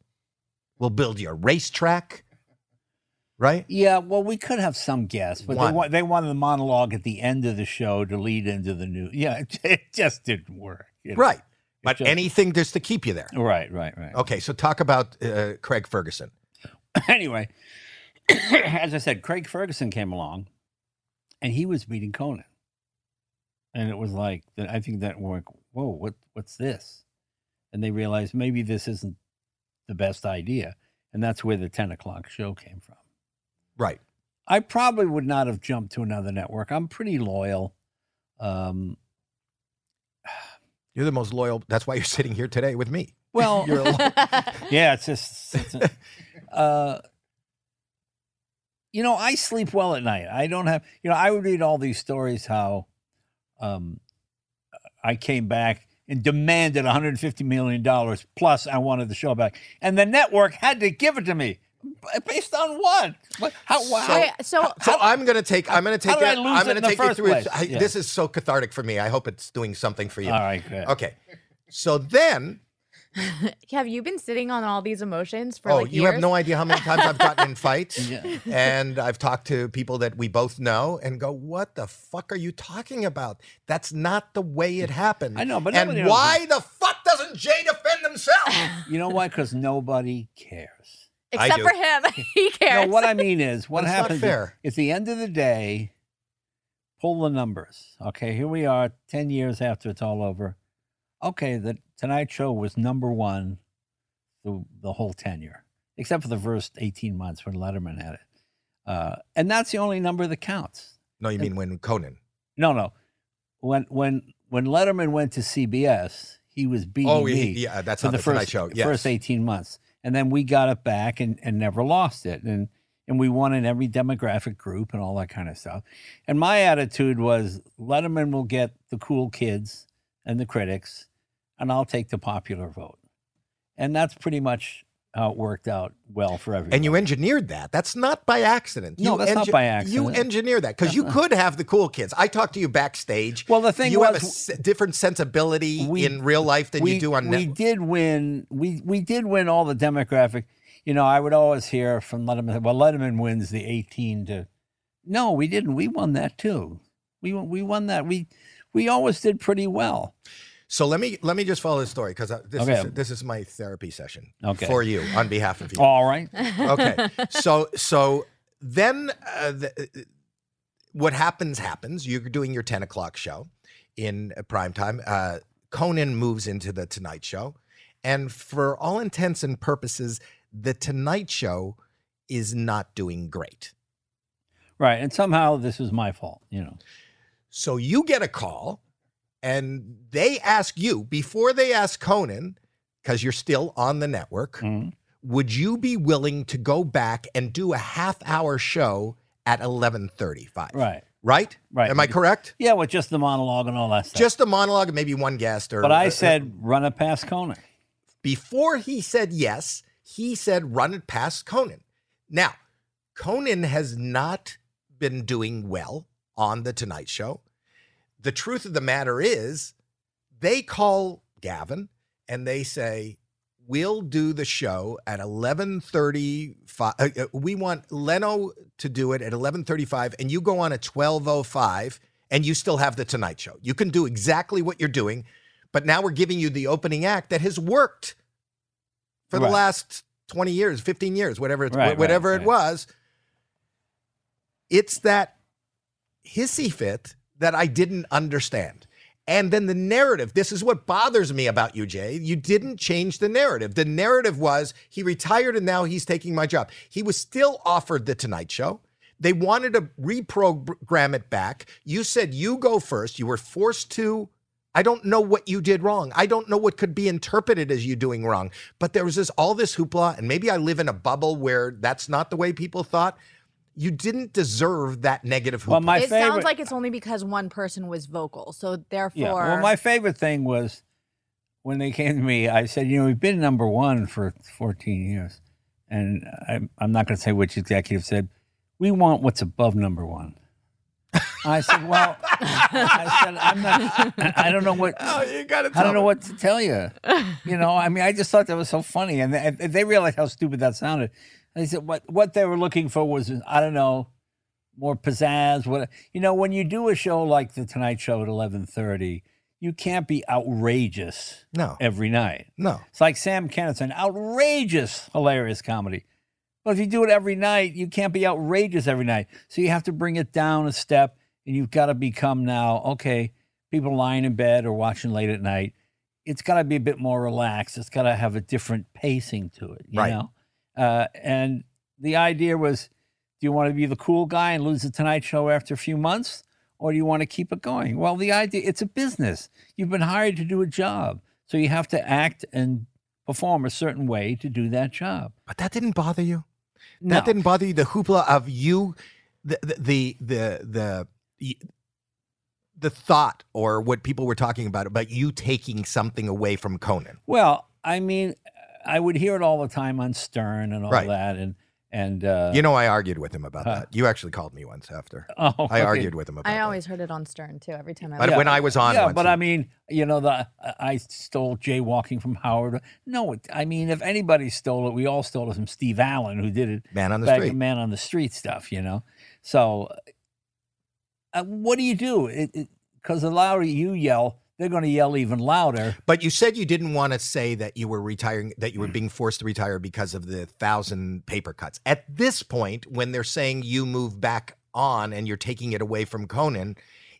We'll build you a racetrack. Right? Yeah, well, we could have some guests, but they wanted the monologue at the end of the show to lead into the new. Yeah, it just didn't work. You know? Right. But just, anything just to keep you there. Right, right, right. Okay, so talk about Craig Ferguson. Anyway, as I said, Craig Ferguson came along, and he was meeting Conan. And it was like, I think that work, whoa, what's this? And they realized maybe this isn't the best idea. And that's where the 10 o'clock show came from. Right. I probably would not have jumped to another network. I'm pretty loyal. You're the most loyal. That's why you're sitting here today with me. Well, you're yeah, it's just, you know, I sleep well at night. I don't have, you know, I would read all these stories how I came back and demanded $150 million plus I wanted the show back. And the network had to give it to me. Based on what? I'm going to take it through. This is so cathartic for me. I hope it's doing something for you. All right, good. Okay. So then. Have you been sitting on all these emotions for like years? You have no idea how many times I've gotten in fights. Yeah. And I've talked to people that we both know and go, what the fuck are you talking about? That's not the way it happened. I know, but and why the fuck doesn't Jay defend himself? You know why? Because nobody cares. Except for him. He cares. No, what I mean is, what happens at the end of the day, pull the numbers. Okay, here we are 10 years after it's all over. Okay, the Tonight Show was #1 through the whole tenure, except for the first 18 months when Letterman had it. And that's the only number that counts. No, you mean when Conan? No, no. When Letterman went to CBS, he was beating me. Yeah, that's not the Tonight Show. Yes. First 18 months. And then we got it back and never lost it. And we won in every demographic group and all that kind of stuff. And my attitude was, Letterman will get the cool kids and the critics, and I'll take the popular vote. And that's pretty much how it worked out well for everyone. And you engineered that. That's not by accident. No, that's not by accident. You engineered that because you could have the cool kids. I talked to you backstage. Well, the thing was, you have a different sensibility in real life than you do on network. We did win all the demographic. You know, I would always hear from Letterman, well, Letterman wins the 18 to. No, we didn't. We won that too. We won that. We always did pretty well. So let me just follow the story because this is my therapy session for you on behalf of you. All right. Okay. So then what happens. You're doing your 10 o'clock show in prime time. Conan moves into the Tonight Show, and for all intents and purposes, the Tonight Show is not doing great. Right, and somehow this is my fault, you know. So you get a call. And they ask you, before they ask Conan, because you're still on the network, would you be willing to go back and do a half-hour show at 11:35? Right. Right? Right. Am I correct? Yeah, with just the monologue and all that stuff. Just the monologue and maybe one guest. But I said, run it past Conan. Before he said yes, he said, run it past Conan. Now, Conan has not been doing well on The Tonight Show. The truth of the matter is, they call Gavin and they say, we'll do the show at 11:35. We want Leno to do it at 11:35, and you go on at 12:05, and you still have The Tonight Show. You can do exactly what you're doing, but now we're giving you the opening act that has worked for the last 20 years, 15 years, whatever, whatever it was. It's that hissy fit that I didn't understand. And then the narrative, this is what bothers me about you, Jay. You didn't change the narrative. The narrative was, he retired and now he's taking my job. He was still offered The Tonight Show. They wanted to reprogram it back. You said you go first. You were forced to. I don't know what you did wrong. I don't know what could be interpreted as you doing wrong. But there was all this hoopla, and maybe I live in a bubble where that's not the way people thought. You didn't deserve that negative. Well, my favorite, sounds like it's only because one person was vocal, so therefore. Yeah. Well, my favorite thing was when they came to me, I said, you know, we've been number one for 14 years. And I'm not going to say which executive said, we want what's above number one. I said, well, I don't know what, oh, you gotta tell me. What to tell you. You know, I mean, I just thought that was so funny. And they realized how stupid that sounded. And they said, what they were looking for was, I don't know, more pizzazz. What, you know, when you do a show like The Tonight Show at 11:30, you can't be outrageous every night. No. It's like Sam Kennison, outrageous, hilarious comedy. Well, if you do it every night, you can't be outrageous every night. So you have to bring it down a step, and you've got to become now, okay, people lying in bed or watching late at night, it's got to be a bit more relaxed. It's got to have a different pacing to it, you know? And the idea was, do you want to be the cool guy and lose The Tonight Show after a few months, or do you want to keep it going? Well, the idea, it's a business. You've been hired to do a job, so you have to act and perform a certain way to do that job. But that didn't bother you? That didn't bother you, the hoopla of you, the thought or what people were talking about you taking something away from Conan? Well, I mean, I would hear it all the time on Stern and all that. And you know, I argued with him about that. You actually called me once after. Oh, I argued with him about that. I always heard it on Stern, too, every time I was on. When I was on once. But I mean, you know, I stole Jaywalking from Howard. No, I mean, if anybody stole it, we all stole it from Steve Allen, who did it. Man on the Street. Man on the Street stuff, you know. So what do you do? Because the louder you yell, they're going to yell even louder. But you said you didn't want to say that you were retiring, that you were being forced to retire because of the 1,000 paper cuts. At this point, when they're saying you move back on and you're taking it away from Conan,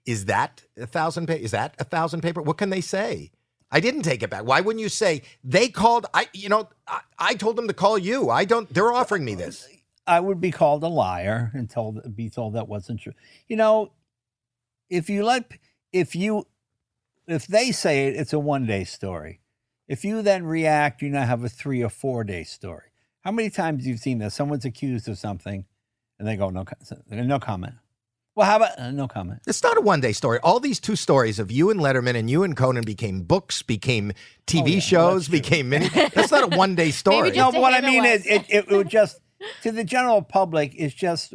is that 1,000? Is that 1,000 paper? What can they say? I didn't take it back. Why wouldn't you say they called? I told them to call you. I don't. They're offering me this. I would be called a liar and be told that wasn't true. You know, if they say it, it's a one-day story. If you then react, you now have a 3- or 4-day story. How many times have you seen this? Someone's accused of something, and they go, no comment. Well, how about no comment? It's not a one-day story. All these two stories of you and Letterman and you and Conan became books, became TV shows, became mini. That's not a one-day story. No, what I mean is it would just, to the general public, it's just,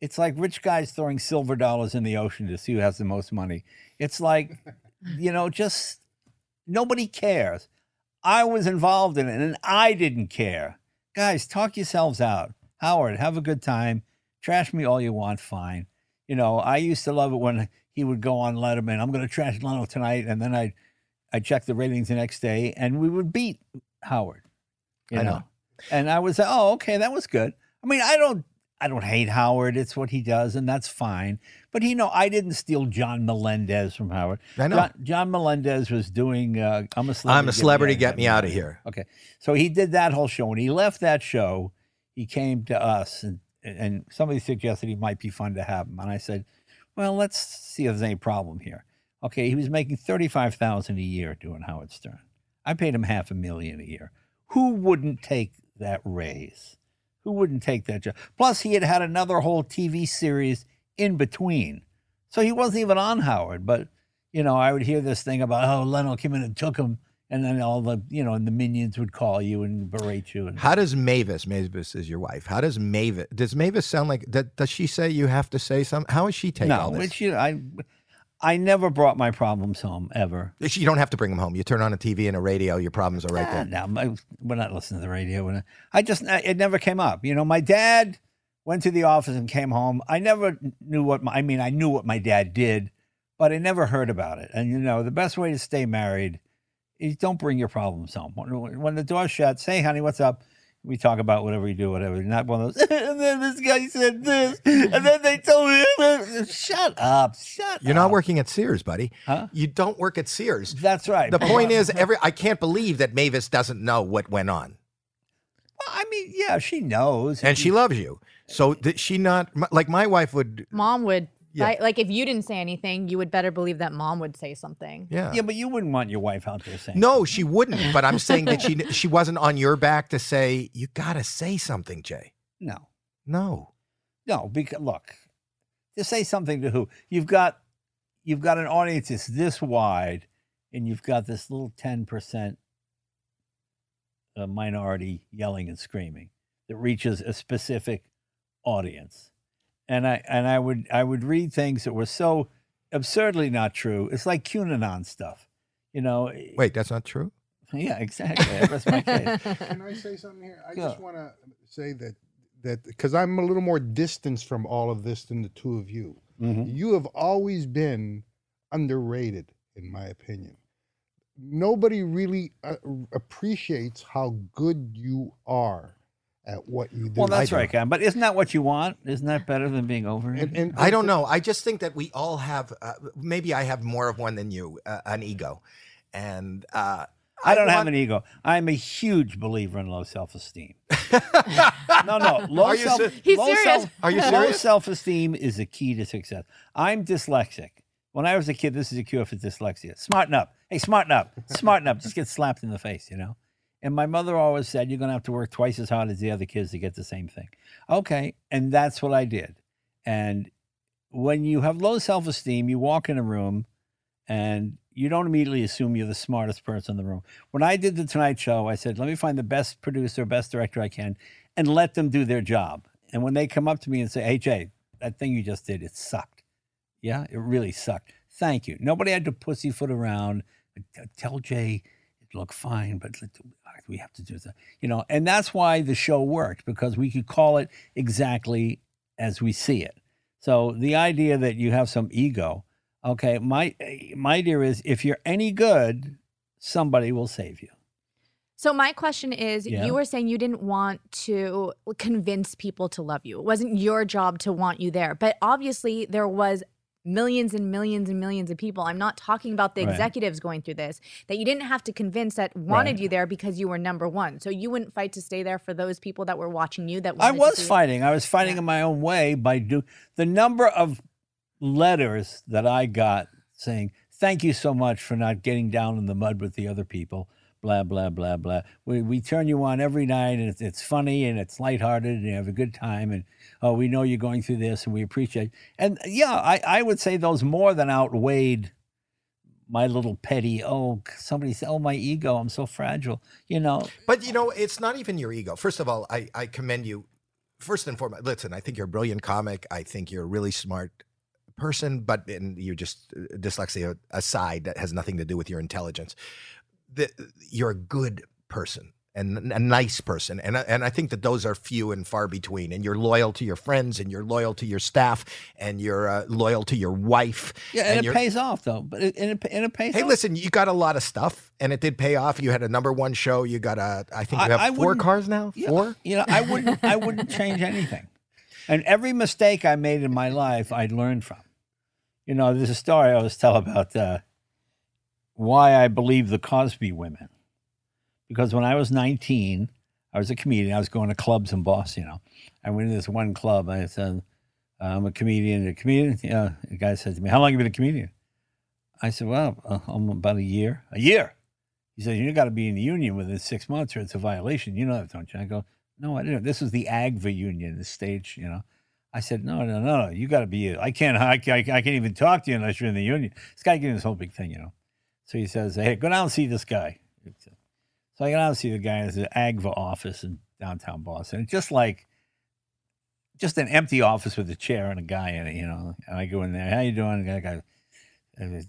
it's like rich guys throwing silver dollars in the ocean to see who has the most money. It's like, you know, just nobody cares. I was involved in it, and I didn't care. Guys, talk yourselves out. Howard, have a good time. Trash me all you want, fine. You know, I used to love it when he would go on Letterman. I'm going to trash Leno tonight, and then I'd check the ratings the next day, and we would beat Howard. You know? And I would say, oh, okay, that was good. I mean, I don't hate Howard. It's what he does, and that's fine. But, you know, I didn't steal John Melendez from Howard. I know. John Melendez was doing I'm a Celebrity, Get Me Out of Here. Okay. So he did that whole show. When he left that show, he came to us, and somebody suggested he might be fun to have him. And I said, well, let's see if there's any problem here. Okay, he was making $35,000 a year doing Howard Stern. I paid him $500,000 a year. Who wouldn't take that raise? Who wouldn't take that job? Plus, he had another whole TV series in between. So he wasn't even on Howard. But, you know, I would hear this thing about, oh, Leno came in and took him. And then all the, you know, and the minions would call you and berate you. And how does Mavis is your wife. How does Mavis sound like, does she say you have to say something? How is she taking all this? No, which, you know, I never brought my problems home, ever. You don't have to bring them home. You turn on a TV and a radio, your problems are right there. No, we're not listening to the radio. It never came up. You know, my dad went to the office and came home. I never knew I knew what my dad did, but I never heard about it. And, you know, the best way to stay married is don't bring your problems home. When the door shuts, hey, honey, what's up? We talk about whatever you do, whatever. Not one of those, and then this guy said this, and then they told me, shut up. You're not working at Sears, buddy. Huh? You don't work at Sears. That's right. The point is, I can't believe that Mavis doesn't know what went on. Well, I mean, yeah, she knows. And she loves you. So did she not, like my wife would. Mom would. Yeah. Right? Like, if you didn't say anything, you would better believe that Mom would say something. Yeah. Yeah, but you wouldn't want your wife out there saying no, she wouldn't. But I'm saying that she wasn't on your back to say, you got to say something, Jay. No. No. No, because, look, to say something to who? You've got an audience that's this wide, and you've got this little 10% minority yelling and screaming that reaches a specific audience. And I would read things that were so absurdly not true. It's like QAnon stuff, you know. Wait, that's not true? Yeah, exactly. That's my case. Can I say something here? I just want to say that because I'm a little more distanced from all of this than the two of you. Mm-hmm. You have always been underrated, in my opinion. Nobody really appreciates how good you are at what you do. Well, that's right, Cam. But isn't that what you want? Isn't that better than being over it? And I don't know. I just think that we all have, maybe I have more of one than you, an ego. And I don't have an ego. I'm a huge believer in low self-esteem. No. Low self-esteem is the key to success. I'm dyslexic. When I was a kid, this is a cure for dyslexia. Smarten up. Hey, smarten up. Smarten up. Just get slapped in the face, you know? And my mother always said, you're going to have to work twice as hard as the other kids to get the same thing. Okay, and that's what I did. And when you have low self-esteem, you walk in a room and you don't immediately assume you're the smartest person in the room. When I did The Tonight Show, I said, let me find the best producer, best director I can, and let them do their job. And when they come up to me and say, hey, Jay, that thing you just did, it sucked. Yeah, it really sucked. Thank you. Nobody had to pussyfoot around. Tell Jay it looked fine, but we have to do that. You know, and that's why the show worked, because we could call it exactly as we see it. So the idea that you have some ego, okay, my idea is if you're any good, somebody will save you. So my question is, you were saying you didn't want to convince people to love you. It wasn't your job to want you there. But obviously there was millions and millions and millions of people. I'm not talking about the executives going through this, that you didn't have to convince that wanted you there because you were #1. So you wouldn't fight to stay there for those people that were watching you. That I was fighting. I was fighting in my own way by the number of letters that I got saying, thank you so much for not getting down in the mud with the other people. Blah, blah, blah, blah. We turn you on every night, and it's funny, and it's lighthearted, and you have a good time, and oh, we know you're going through this, and we appreciate it. And yeah, I would say those more than outweighed my little petty, oh, somebody said, oh, my ego, I'm so fragile, you know. But, you know, it's not even your ego. First of all, I commend you. First and foremost, listen, I think you're a brilliant comic. I think you're a really smart person, but you're just dyslexia aside, that has nothing to do with your intelligence. You're a good person and a nice person. And I think that those are few and far between. And you're loyal to your friends, and you're loyal to your staff, and you're loyal to your wife. Yeah, and it pays off, though. But it pays off. Hey, listen, you got a lot of stuff, and it did pay off. You had a #1 show. You got a, I think you have 4 cars now? Yeah, 4? You know, I wouldn't change anything. And every mistake I made in my life, I'd learned from. You know, there's a story I always tell about why I believe the Cosby women. Because when I was 19, I was a comedian. I was going to clubs in Boston, you know. I went to this one club. I said, I'm a comedian. A comedian? You know, the guy said to me, how long have you been a comedian? I said, well, about a year. A year? He said, you got to be in the union within 6 months or it's a violation. You know that, don't you? I go, no, I didn't. This was the AGVA union, the stage, you know. I said, no. You got to be, I can't even talk to you unless you're in the union. This guy gave me this whole big thing, you know. So he says, hey, go down and see this guy. So I go down and see the guy in his AGVA office in downtown Boston. And just an empty office with a chair and a guy in it, you know. And I go in there, how you doing? And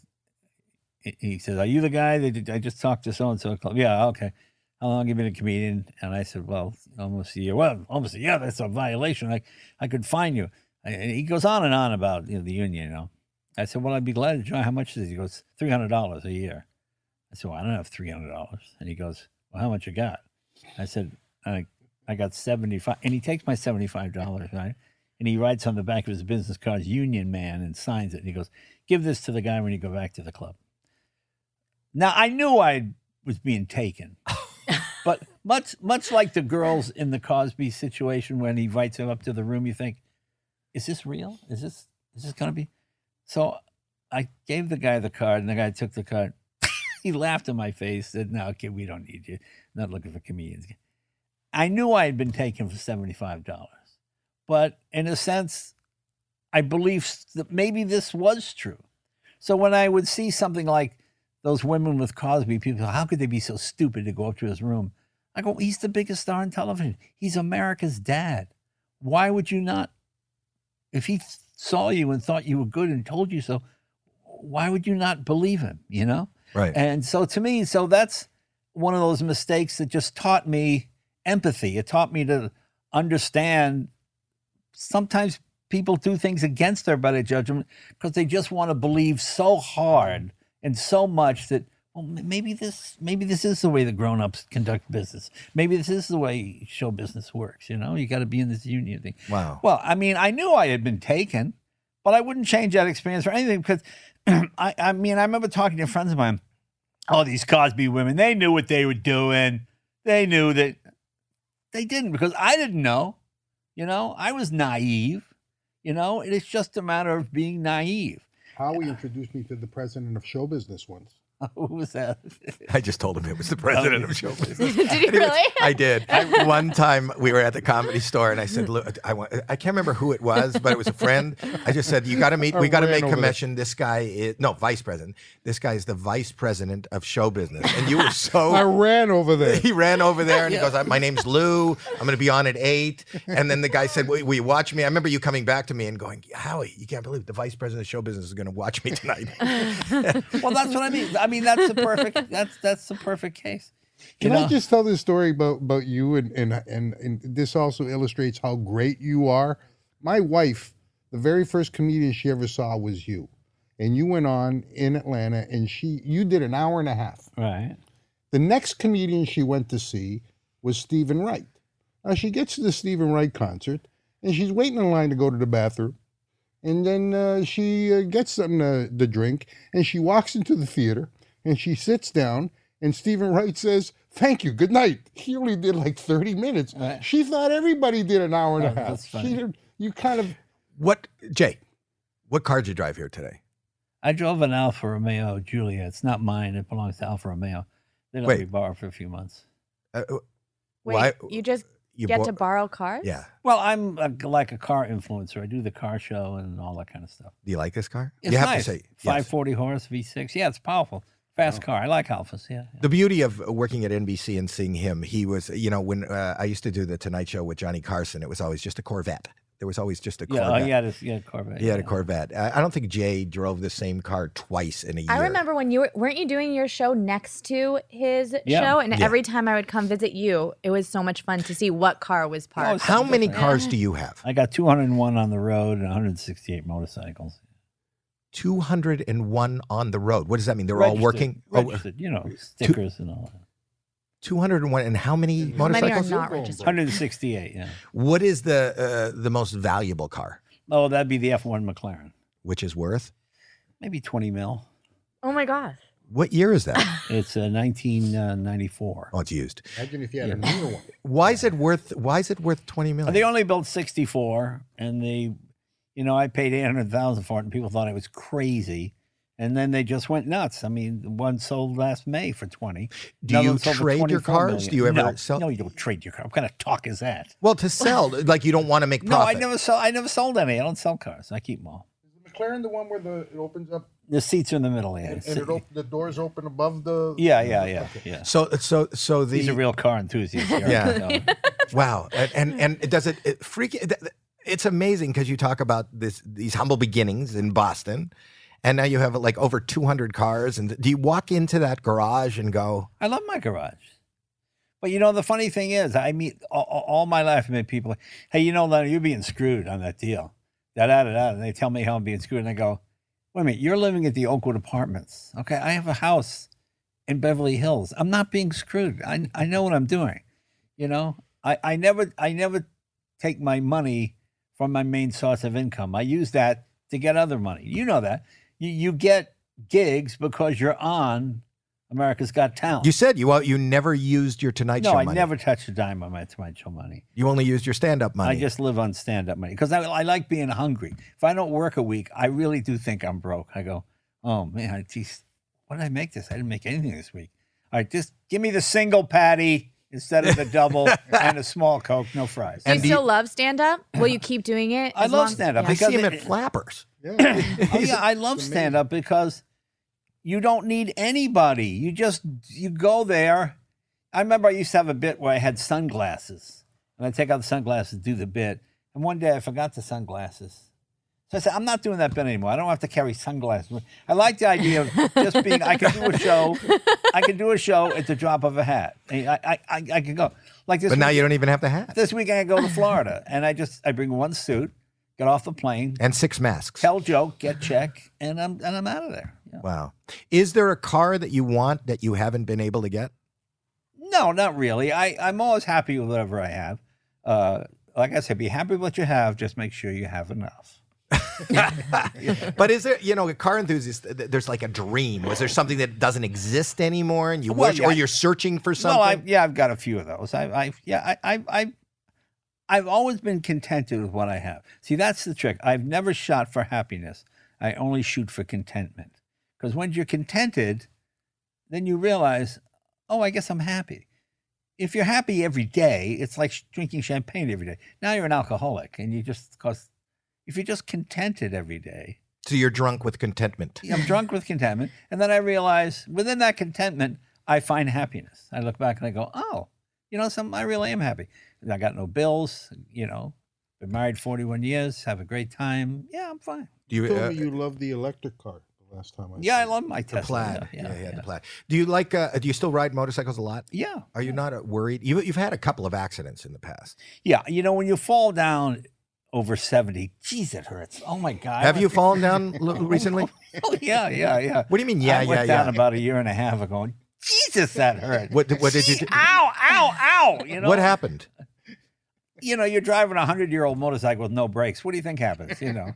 he says, are you the guy that I just talked to so-and-so? Yeah, okay. How long have you been a comedian? And I said, well, almost a year. Well, almost a year, that's a violation. I could fine you. And he goes on and on about the union, you know. I said, well, I'd be glad to join. How much is it? He goes, $300 a year. I said, well, I don't have $300. And he goes, well, how much you got? I said, I got $75. And he takes my $75, right? And he writes on the back of his business card, union man, and signs it. And he goes, give this to the guy when you go back to the club. Now, I knew I was being taken. But much like the girls in the Cosby situation, when he invites them up to the room, you think, is this real? Is this going to be? So I gave the guy the card, and the guy took the card. He laughed in my face, said, no, kid, we don't need you. I'm not looking for comedians. I knew I had been taken for $75. But in a sense, I believed that maybe this was true. So when I would see something like those women with Cosby, people, how could they be so stupid to go up to his room? I go, he's the biggest star on television. He's America's dad. Why would you not? If he saw you and thought you were good and told you so, why would you not believe him, you know? Right. And so to me, so that's one of those mistakes that just taught me empathy. It taught me to understand sometimes people do things against their better judgment because they just want to believe so hard and so much that, well, maybe this is the way the grown-ups conduct business. Maybe this is the way show business works, you know? You got to be in this union thing. Wow. Well, I mean, I knew I had been taken, but I wouldn't change that experience for anything because, I mean, I remember talking to friends of mine, oh, these Cosby women, they knew what they were doing. They knew that they didn't because I didn't know, you know? I was naive, you know? It's just a matter of being naive. Howie introduced me to the president of show business once. Who was that? I just told him it was the president of show business. Did he really? I did. One time we were at the Comedy Store, and I said, "Look, I can't remember who it was, but it was a friend." I just said, "You got to meet. We got to make commission. This guy is vice president. This guy is the vice president of show business." And you were so. I ran over there. He ran over there, and he goes, "My name's Lou. I'm going to be on at 8." And then the guy said, "Will you watch me?" I remember you coming back to me and going, "Howie, you can't believe the vice president of show business is going to watch me tonight." Well, that's what I mean. I mean, that's the perfect. That's the perfect case. Can I just tell this story about you and this also illustrates how great you are. My wife, the very first comedian she ever saw was you, and you went on in Atlanta, and you did an hour and a half. Right. The next comedian she went to see was Stephen Wright. Now she gets to the Stephen Wright concert, and she's waiting in line to go to the bathroom, and then she gets something to drink, and she walks into the theater. And she sits down, and Stephen Wright says, "Thank you, good night." He only did like 30 minutes. She thought everybody did an hour and a half. She did, you kind of... Jay, what car did you drive here today? I drove an Alfa Romeo Giulia. It's not mine. It belongs to Alfa Romeo. They let me borrow for a few months. You get to borrow cars? Yeah. Well, I'm like a car influencer. I do the car show and all that kind of stuff. Do you like this car? It's nice. You have to say, yes. 540 horse, V6. Yeah, it's powerful. Fast car. I like Alphas, yeah. The beauty of working at NBC and seeing him, he was, you know, when I used to do the Tonight Show with Johnny Carson, it was always just a Corvette. There was always just a Corvette. Yeah, he had a Corvette. He had a Corvette. I don't think Jay drove the same car twice in a year. I remember when you weren't you doing your show next to his show? And every time I would come visit you, it was so much fun to see what car was parked. How many cars do you have? I got 201 on the road and 168 motorcycles. 201 on the road. What does that mean? They're all working? Registered, you know, stickers and all that. 201, and how many motorcycles? How many are not registered? 168, yeah. What is the most valuable car? Oh, that'd be the F1 McLaren. Which is worth? Maybe 20 mil. Oh, my gosh. What year is that? It's 1994. Oh, it's used. Imagine if you had a newer one. Why is it worth 20 million? They only built 64, and they... You know, I paid $800,000 for it, and people thought I was crazy. And then they just went nuts. I mean, one sold last May for 20. Do you trade your cars? Million. Do you ever sell? No, you don't trade your car. What kind of talk is that? Well, to sell, like you don't want to make profit. No, I never sold any. I don't sell cars. I keep them all. Is the McLaren the one where it opens up? The seats are in the middle, yeah. And the doors open above the... Yeah. Okay. So he's a real car enthusiast. Yeah. Wow. And does it freak... It's amazing because you talk about these humble beginnings in Boston, and now you have like over 200 cars. And do you walk into that garage and go? I love my garage, but you know the funny thing is, I meet all my life. I meet people. Hey, you know, Leonard, you're being screwed on that deal. And they tell me how I'm being screwed, and I go, "Wait a minute, you're living at the Oakwood Apartments, okay? I have a house in Beverly Hills. I'm not being screwed. I know what I'm doing. You know, I never take my money." From my main source of income. I use that to get other money. You know that. You get gigs because you're on America's Got Talent. You said you never used your Tonight Show money. No, I never touched a dime on my Tonight Show money. You only used your stand-up money. I just live on stand-up money because I like being hungry. If I don't work a week, I really do think I'm broke. I go, oh, man, geez, what did I make this? I didn't make anything this week. All right, just give me the single patty. Instead of the double and a small Coke, no fries. And do you still love stand-up? Will you keep doing it? I love stand-up. I see him at Flappers. I love stand-up because You don't need anybody. You go there. I remember I used to have a bit where I had sunglasses, and I'd take out the sunglasses, do the bit. And one day I forgot the sunglasses. So I said, I'm not doing that bit anymore. I don't have to carry sunglasses. I like the idea of just being, I can do a show. I can do a show at the drop of a hat. I can go. Like this but week, now you don't even have the hat. This weekend I go to Florida, and I bring one suit, get off the plane. And 6 masks. Tell joke, get check, and I'm out of there. Yeah. Wow. Is there a car that you want that you haven't been able to get? No, not really. I'm always happy with whatever I have. Like I said, be happy with what you have. Just make sure you have enough. But is there, you know, a car enthusiast, there's like a dream. Was there something that doesn't exist anymore and you wish, yeah, or you're searching for something? Well, I've got a few of those. I've always been contented with what I have. See, that's the trick. I've never shot for happiness. I only shoot for contentment. Because when you're contented, then you realize, oh, I guess I'm happy. If you're happy every day, it's like drinking champagne every day. Now you're an alcoholic and you just cause... If you're just contented every day. So you're drunk with contentment. I'm drunk with contentment. And then I realize within that contentment, I find happiness. I look back and I go, oh, you know something, I really am happy. I got no bills, you know, been married 41 years, have a great time. Yeah, I'm fine. You told me you love the electric car the last time I saw I love my Tesla. The Plaid. Yeah, the Plaid. Do you like, do you still ride motorcycles a lot? Yeah. Are you not worried? You've had a couple of accidents in the past. Yeah, you know, when you fall down, over 70. Jeez, it hurts. Oh, my God. Have you fallen down recently? Oh, yeah. What do you mean, yeah, I went down about 1.5 years ago. And, Jesus, that hurt. What did you do? Ow. You know? What happened? You know, you're driving a 100-year-old motorcycle with no brakes. What do you think happens, you know?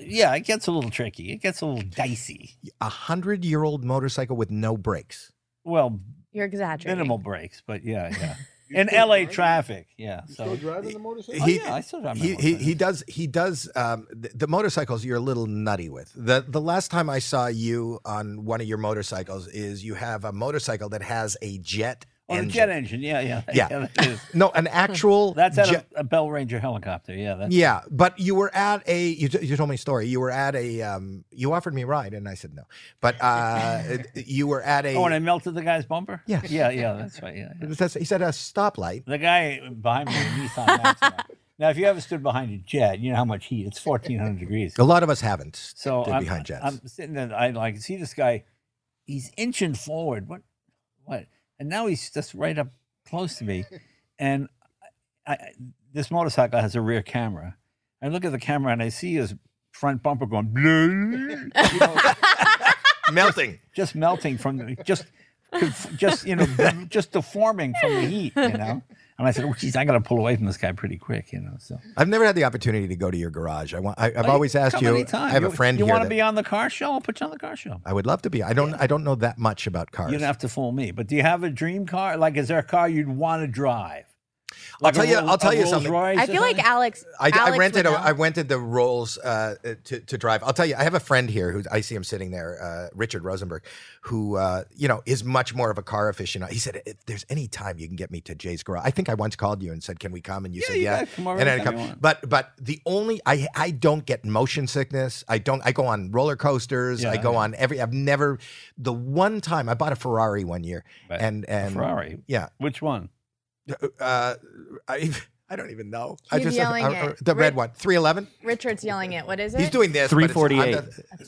Yeah, it gets a little tricky. It gets a little dicey. A 100-year-old motorcycle with no brakes? Well, you're exaggerating. Minimal brakes, but yeah. In LA traffic, yeah. So still driving the motorcycle? Yeah, I still drive my motorcycle. He does. The motorcycles you're a little nutty with. The last time I saw you on one of your motorcycles is you have a motorcycle that has a jet engine. A jet engine, yeah. No, an actual. That's at a Bell Ranger helicopter, yeah. Yeah, but you were at a. You told me a story. You were at a. You offered me a ride, and I said no. But you were at a. Oh, and I melted the guy's bumper. Yeah, yeah. That's right. Yeah. He said a stoplight. The guy behind me, Nissan Maxima. Now, if you ever stood behind a jet, you know how much heat. It's 1,400 degrees. A lot of us haven't. So stood behind jets. I'm sitting there. I can see this guy. He's inching forward. What? And now he's just right up close to me. And this motorcycle has a rear camera. I look at the camera and I see his front bumper going, you know, melting. Just melting from the, just deforming from the heat, you know? And I said, oh, geez, I got to pull away from this guy pretty quick, you know. So I've never had the opportunity to go to your garage. I've always asked you. I have a friend here. You want to be on the car show? I'll put you on the car show. I would love to be. I don't know that much about cars. You don't have to fool me. But do you have a dream car? Like, is there a car you'd want to drive? Like I'll tell you something. I feel like Alex. I rented the Rolls to drive. I'll tell you. I have a friend here who I see him sitting there, Richard Rosenberg, who you know, is much more of a car aficionado. He said, "If there's any time you can get me to Jay's garage," I think I once called you and said, "Can we come?" And you said, "Yeah." And I come. But the only I don't get motion sickness. I go on roller coasters. Yeah, I go on every. I've never. The one time I bought a Ferrari one year, right. and Ferrari. Yeah, which one? I don't even know. He's yelling at the red one. 311. Richard's yelling it. What is it? He's doing this. 348.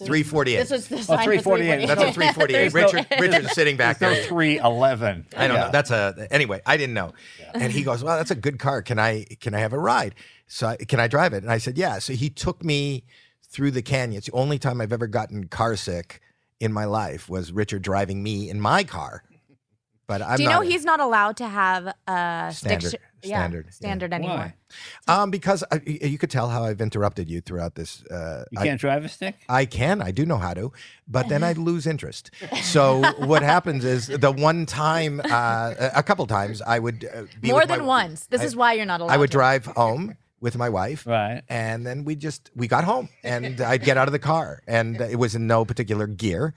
348. This was the sign. 348. That's a 348. Richard's sitting back there. 311. I don't know. That's a anyway. I didn't know. Yeah. And he goes, "Well, that's a good car. Can I have a ride? So can I drive it?" And I said, "Yeah." So he took me through the canyon. It's the only time I've ever gotten car sick in my life was Richard driving me in my car. But I'm Do you know he's not allowed to have a standard anymore? Why? Because you could tell how I've interrupted you throughout this. You can't drive a stick? I can. I do know how to. But then I lose interest. So what happens is the one time, a couple times, I would be more than once. This is why you're not allowed. I would drive home with my wife, right? And then we got home, and I'd get out of the car, and it was in no particular gear.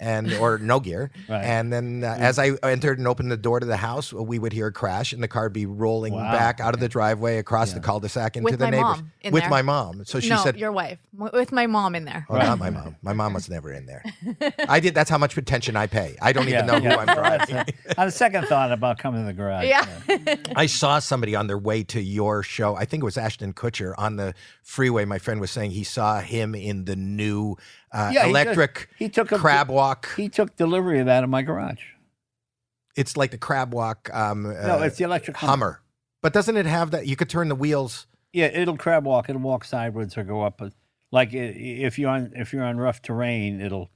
and or no gear. Right. And then as I entered and opened the door to the house, we would hear a crash, and the car would be rolling back out of the driveway, across the cul-de-sac, into the neighbors. With my mom. So she said, "Your wife." With my mom in there. Oh, not my mom. My mom was never in there. I did. That's how much attention I pay. I don't even know who I'm driving. I had a second thought about coming to the garage. Yeah. I saw somebody on their way to your show. I think it was Ashton Kutcher on the freeway. My friend was saying he saw him in the new electric crab walk. He took delivery of that in my garage. It's like the crab walk. No, it's the electric Hummer. But doesn't it have that? You could turn the wheels. Yeah, it'll crab walk. It'll walk sideways or go up. Like if you're on rough terrain, it'll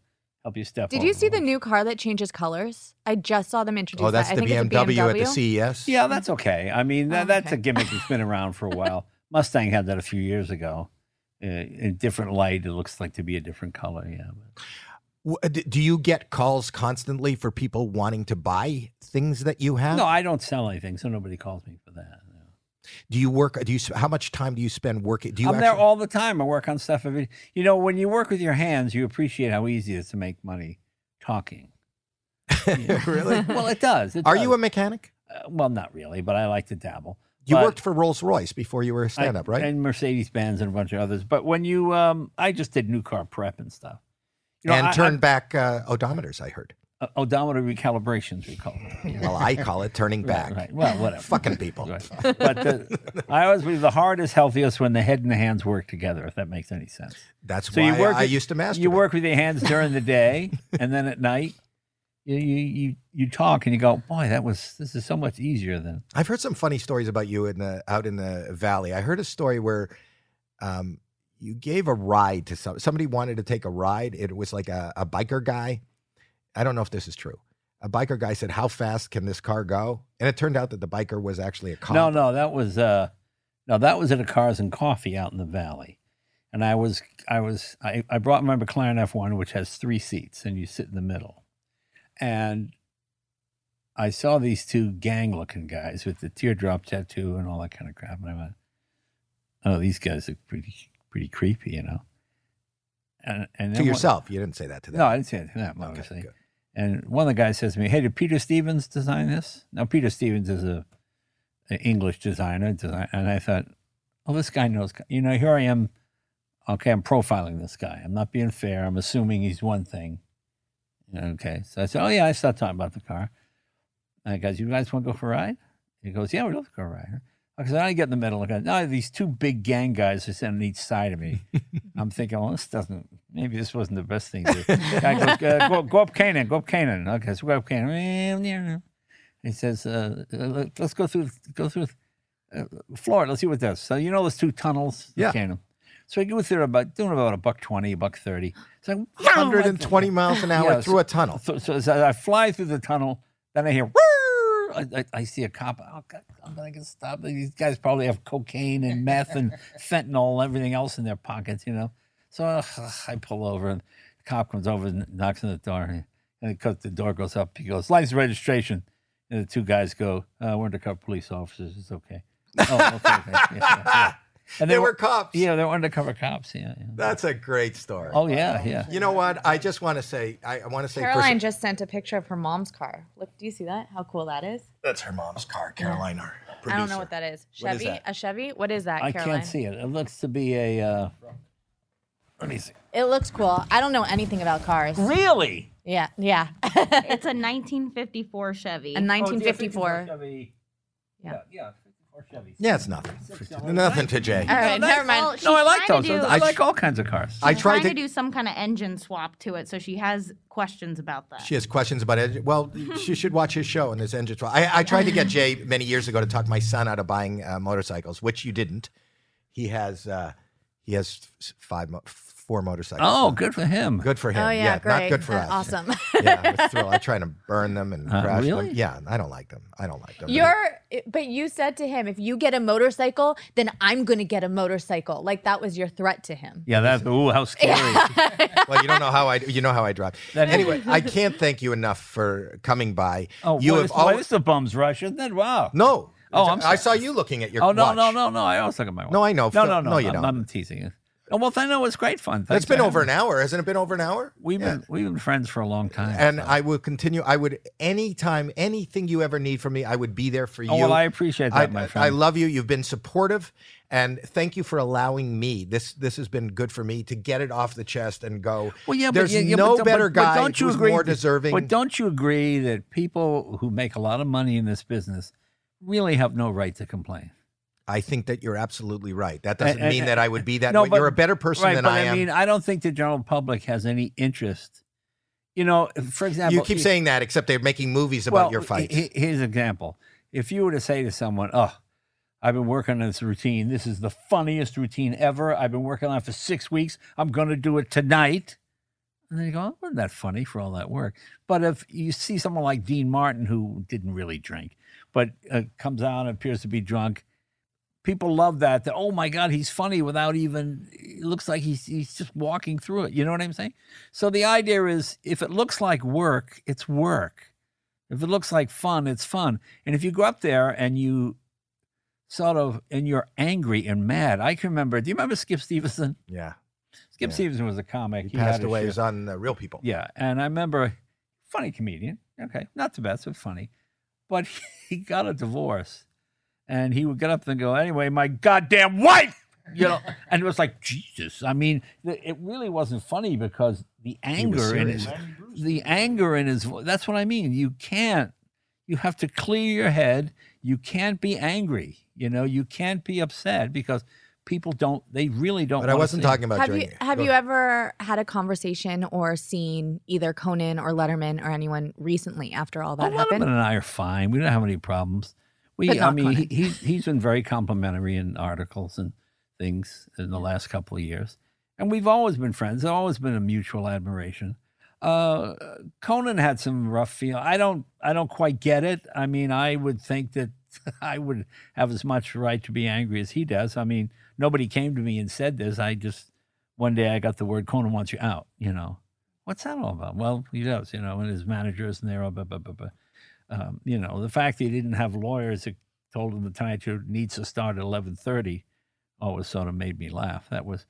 help you step. Did you see the new car that changes colors? I just saw them introduce. Oh, that's that. The BMW at the CES. Yeah, that's okay. I mean, that's a gimmick that's been around for a while. Mustang had that a few years ago. In different light, it looks like to be a different color. Yeah. Do you get calls constantly for people wanting to buy things that you have? No, I don't sell anything, so nobody calls me for that. No. Do you work? How much time do you spend working? Do you? I'm there all the time. I work on stuff. You know, when you work with your hands, you appreciate how easy it is to make money talking. Yeah. Really? Well, it does. It does. Are you a mechanic? Well, not really, but I like to dabble. You worked for Rolls-Royce before you were a stand-up, right? And Mercedes-Benz and a bunch of others. But when you, I just did new car prep and stuff. You know, and turned back odometers, I heard. Odometer recalibrations, we call it. Well, I call it turning back. Right. Well, whatever. Fucking people. Right. But I always believe the heart is healthiest when the head and the hands work together, if that makes any sense. That's so why I used to masturbate. You work with your hands during the day, and then at night. You talk and you go, boy, this is so much easier than. I've heard some funny stories about you out in the valley. I heard a story where you gave a ride to somebody wanted to take a ride. It was like a biker guy. I don't know if this is true. A biker guy said, "How fast can this car go?" And it turned out that the biker was actually a cop. No, that was at a Cars and Coffee out in the valley. And I brought my McLaren F1, which has 3 seats, and you sit in the middle. And I saw these two gang-looking guys with the teardrop tattoo and all that kind of crap. And I went, oh, these guys look pretty creepy, you know. And to yourself, you didn't say that to them. No, I didn't say that to them, obviously. Okay, and one of the guys says to me, hey, did Peter Stevens design this? Now, Peter Stevens is an English designer. And I thought, oh, this guy knows. You know, here I am. Okay, I'm profiling this guy. I'm not being fair. I'm assuming he's one thing. Okay, so I said, oh, yeah, I started talking about the car. I goes, you guys want to go for a ride? He goes, yeah, we'd love to go for a ride. I said, I get in the middle. Now these two big gang guys are sitting on each side of me. I'm thinking, well, maybe this wasn't the best thing to do. I goes, go up Canaan, go up Canaan. Okay, so go up Canaan. He says, let's go through Florida. Let's see what that's. So you know those two tunnels? Yeah. Canaan. So I go through about $1.20, $1.30. It's like 120 miles an hour through a tunnel. So I fly through the tunnel. Then I hear, I see a cop. Oh, God, I'm going to stop. These guys probably have cocaine and meth and fentanyl and everything else in their pockets, you know. So I pull over, and the cop comes over and knocks on the door. And because the door goes up, he goes, license registration. And the two guys go, we're undercover police officers. It's okay. Oh, okay. Yeah. And they were cops. Yeah, they were undercover cops. Yeah. That's a great story. Oh, yeah. You know what? I just want to say, Caroline just sent a picture of her mom's car. Look, do you see that? How cool that is? That's her mom's car, Caroline, our producer. I don't know what that is. Chevy? What is that? A Chevy? What is that, Caroline? I can't see it. It looks to be a, let me see. It looks cool. I don't know anything about cars. Really? Yeah. It's a 1954 Chevy. A 1954. Oh, Chevy. Yeah. Yeah, it's nothing. Nothing to Jay. All right, never mind. No, I like those. I like all kinds of cars. I tried to do some kind of engine swap to it, so she has questions about that. She has questions about it. Well, she should watch his show and his engine swap. I tried to get Jay many years ago to talk my son out of buying motorcycles, which you didn't. He has 4 motorcycles. Oh, good for him. Good for him. Oh, yeah, great. Not good for us. Awesome. I try to burn them and crash them. Yeah, I don't like them. But you said to him, if you get a motorcycle, then I'm going to get a motorcycle. Like, that was your threat to him. Yeah, how scary. Well, you know how I drive. Anyway, I can't thank you enough for coming by. Oh, you have always the bum's rush, isn't it? Wow. No. Oh, I saw you looking at your watch. Oh, no, I always look at my watch. No, I know. No, I'm teasing you. Oh, well, I know it's great fun. Thanks. It's been over an hour, hasn't it? Been over an hour. We've been friends for a long time, and so. I will continue. I would anytime, anything you ever need from me, I would be there for you. Oh, well, I appreciate that, my friend. I love you. You've been supportive, and thank you for allowing me. This has been good for me to get it off the chest and go. Well, yeah, there's no better guy who's more deserving. But don't you agree that people who make a lot of money in this business really have no right to complain? I think that you're absolutely right. That doesn't mean that I would be that. No, but you're a better person than I am. I mean, I don't think the general public has any interest. You know, for example, you keep saying that, except they're making movies about your fights. Here's an example: if you were to say to someone, "Oh, I've been working on this routine. This is the funniest routine ever. I've been working on it for 6 weeks. I'm going to do it tonight," and then you go, "Oh, wasn't that funny for all that work?" But if you see someone like Dean Martin, who didn't really drink, but comes out and appears to be drunk. People love that. That, oh my God, he's funny without even. It looks like he's just walking through it. You know what I'm saying? So the idea is, if it looks like work, it's work. If it looks like fun, it's fun. And if you go up there and you sort of you're angry and mad, I can remember. Do you remember Skip Stevenson? Yeah, Skip Stevenson was a comic. He passed away. He was on Real People. Yeah, and I remember, funny comedian. Okay, not the best, but funny. But he got a divorce. And he would get up and go, anyway, my goddamn wife, you know. And it was like, Jesus. I mean, it really wasn't funny because the anger in his voice. That's what I mean. You have to clear your head. You can't be angry. You know, you can't be upset because people don't, they really don't. But I wasn't talking about Jay. Have you ever had a conversation or seen either Conan or Letterman or anyone recently after all that happened? Letterman and I are fine. We don't have any problems. I mean, he's been very complimentary in articles and things in the last couple of years. And we've always been friends. There's always been a mutual admiration. Conan had some rough feel. I don't quite get it. I mean, I would think that I would have as much right to be angry as he does. I mean, nobody came to me and said this. I just, one day I got the word, Conan wants you out, you know. What's that all about? Well, he does, you know, and his manager isn't there, blah, blah, blah, blah. You know, the fact that he didn't have lawyers that told him the Tonight Show needs to start at 11:30 always sort of made me laugh. That was,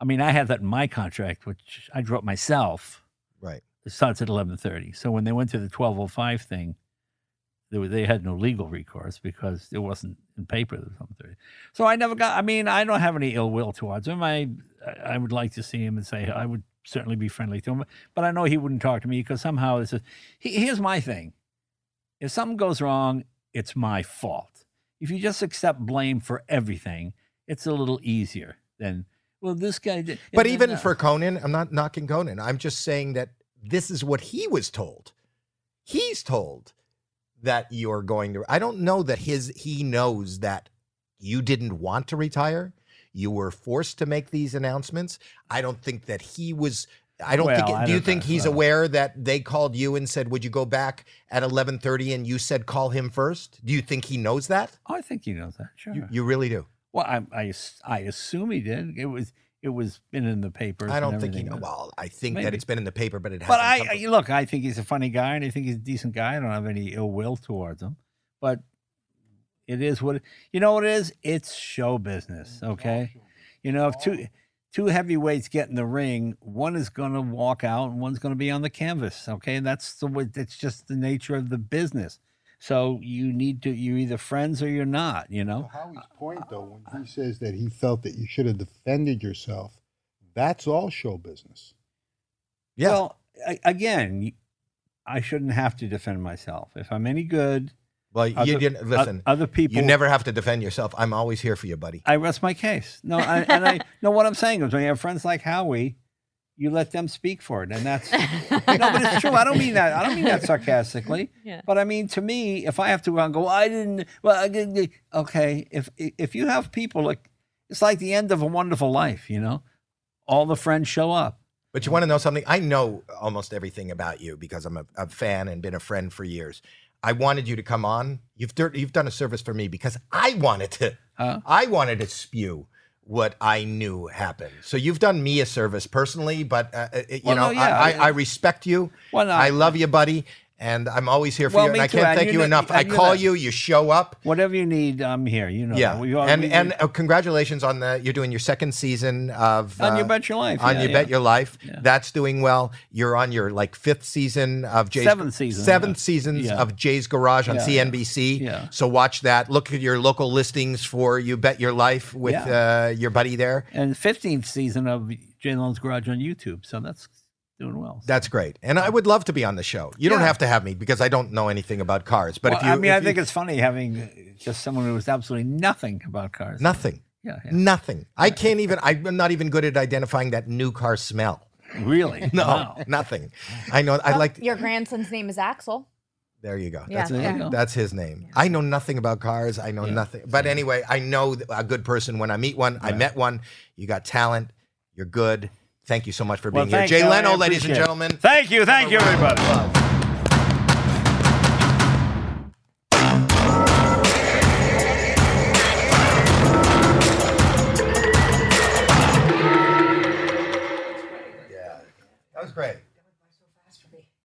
I mean, I had that in my contract, which I drew up myself. Right. It starts at 11:30. So when they went to the 12:05 thing, they had no legal recourse because it wasn't in paper at 11:30. So I never got, I mean, I don't have any ill will towards him. I would like to see him and say, I would certainly be friendly to him. But I know he wouldn't talk to me because somehow this is, here's my thing. If something goes wrong, it's my fault. If you just accept blame for everything, it's a little easier than, well, this guy did. But even for Conan, I'm not knocking Conan. I'm just saying that this is what he was told. He's told that you're going to, I don't know that he knows that you didn't want to retire. You were forced to make these announcements. I don't think that he was... Do you think he's aware that they called you and said, would you go back at 11:30 and you said, call him first? Do you think he knows that? Oh, I think he knows that, sure. You really do? Well, I assume he did. It was been in the paper. I don't think he knows. Well, I think that it's been in the paper, but it hasn't. Look, I think he's a funny guy and I think he's a decent guy. I don't have any ill will towards him, but it is what, you know what it is? It's show business, okay? You know, if two heavyweights get in the ring, one is going to walk out and one's going to be on the canvas. Okay. And that's just the nature of the business. So you're either friends or you're not, you know? So Howie's point though, when he says that he felt that you should have defended yourself, that's all show business. Yeah. Well, again, I shouldn't have to defend myself. If I'm any good. Well, other people. You never have to defend yourself. I'm always here for you, buddy. I rest my case. No, no. What I'm saying is, when you have friends like Howie, you let them speak for it, and that's but it's true. I don't mean that. I don't mean that sarcastically. Yeah. But I mean, to me, if I have to go out and go, I didn't. Okay, if you have people like, it's like the end of a wonderful life. You know, all the friends show up. But you want to know something? I know almost everything about you because I'm a fan and been a friend for years. I wanted you to come on. You've done a service for me because I wanted to spew what I knew happened. So you've done me a service personally, but I respect you. I love you, buddy. And I'm always here for you, and I can't thank you enough. I call you, you show up. Whatever you need, I'm here. You know. Yeah. And congratulations on the, you're doing your second season of On Your Bet Your Life. On Your Bet Your Life. That's doing well. You're on your like fifth season of Jay's. Seventh season of Jay's Garage on CNBC. Yeah. So watch that. Look at your local listings for You Bet Your Life with your buddy there. And 15th season of Jay Leno's Garage on YouTube. So that's doing well. So. That's great. And I would love to be on the show. You don't have to have me because I don't know anything about cars. But if you, I mean, I think it's funny having just someone who knows absolutely nothing about cars. Nothing. Yeah. Nothing. I can't even, I'm not even good at identifying that new car smell. Really? No, nothing. I know. I like. Your grandson's name is Axel. There you go. Yeah. That's his name. Yeah. I know nothing about cars. I know nothing. But anyway, I know a good person when I meet one. I met one. You got talent. You're good. Thank you so much for being here. Jay Leno, ladies and gentlemen. Thank you. Thank you, everybody. Yeah. That was great.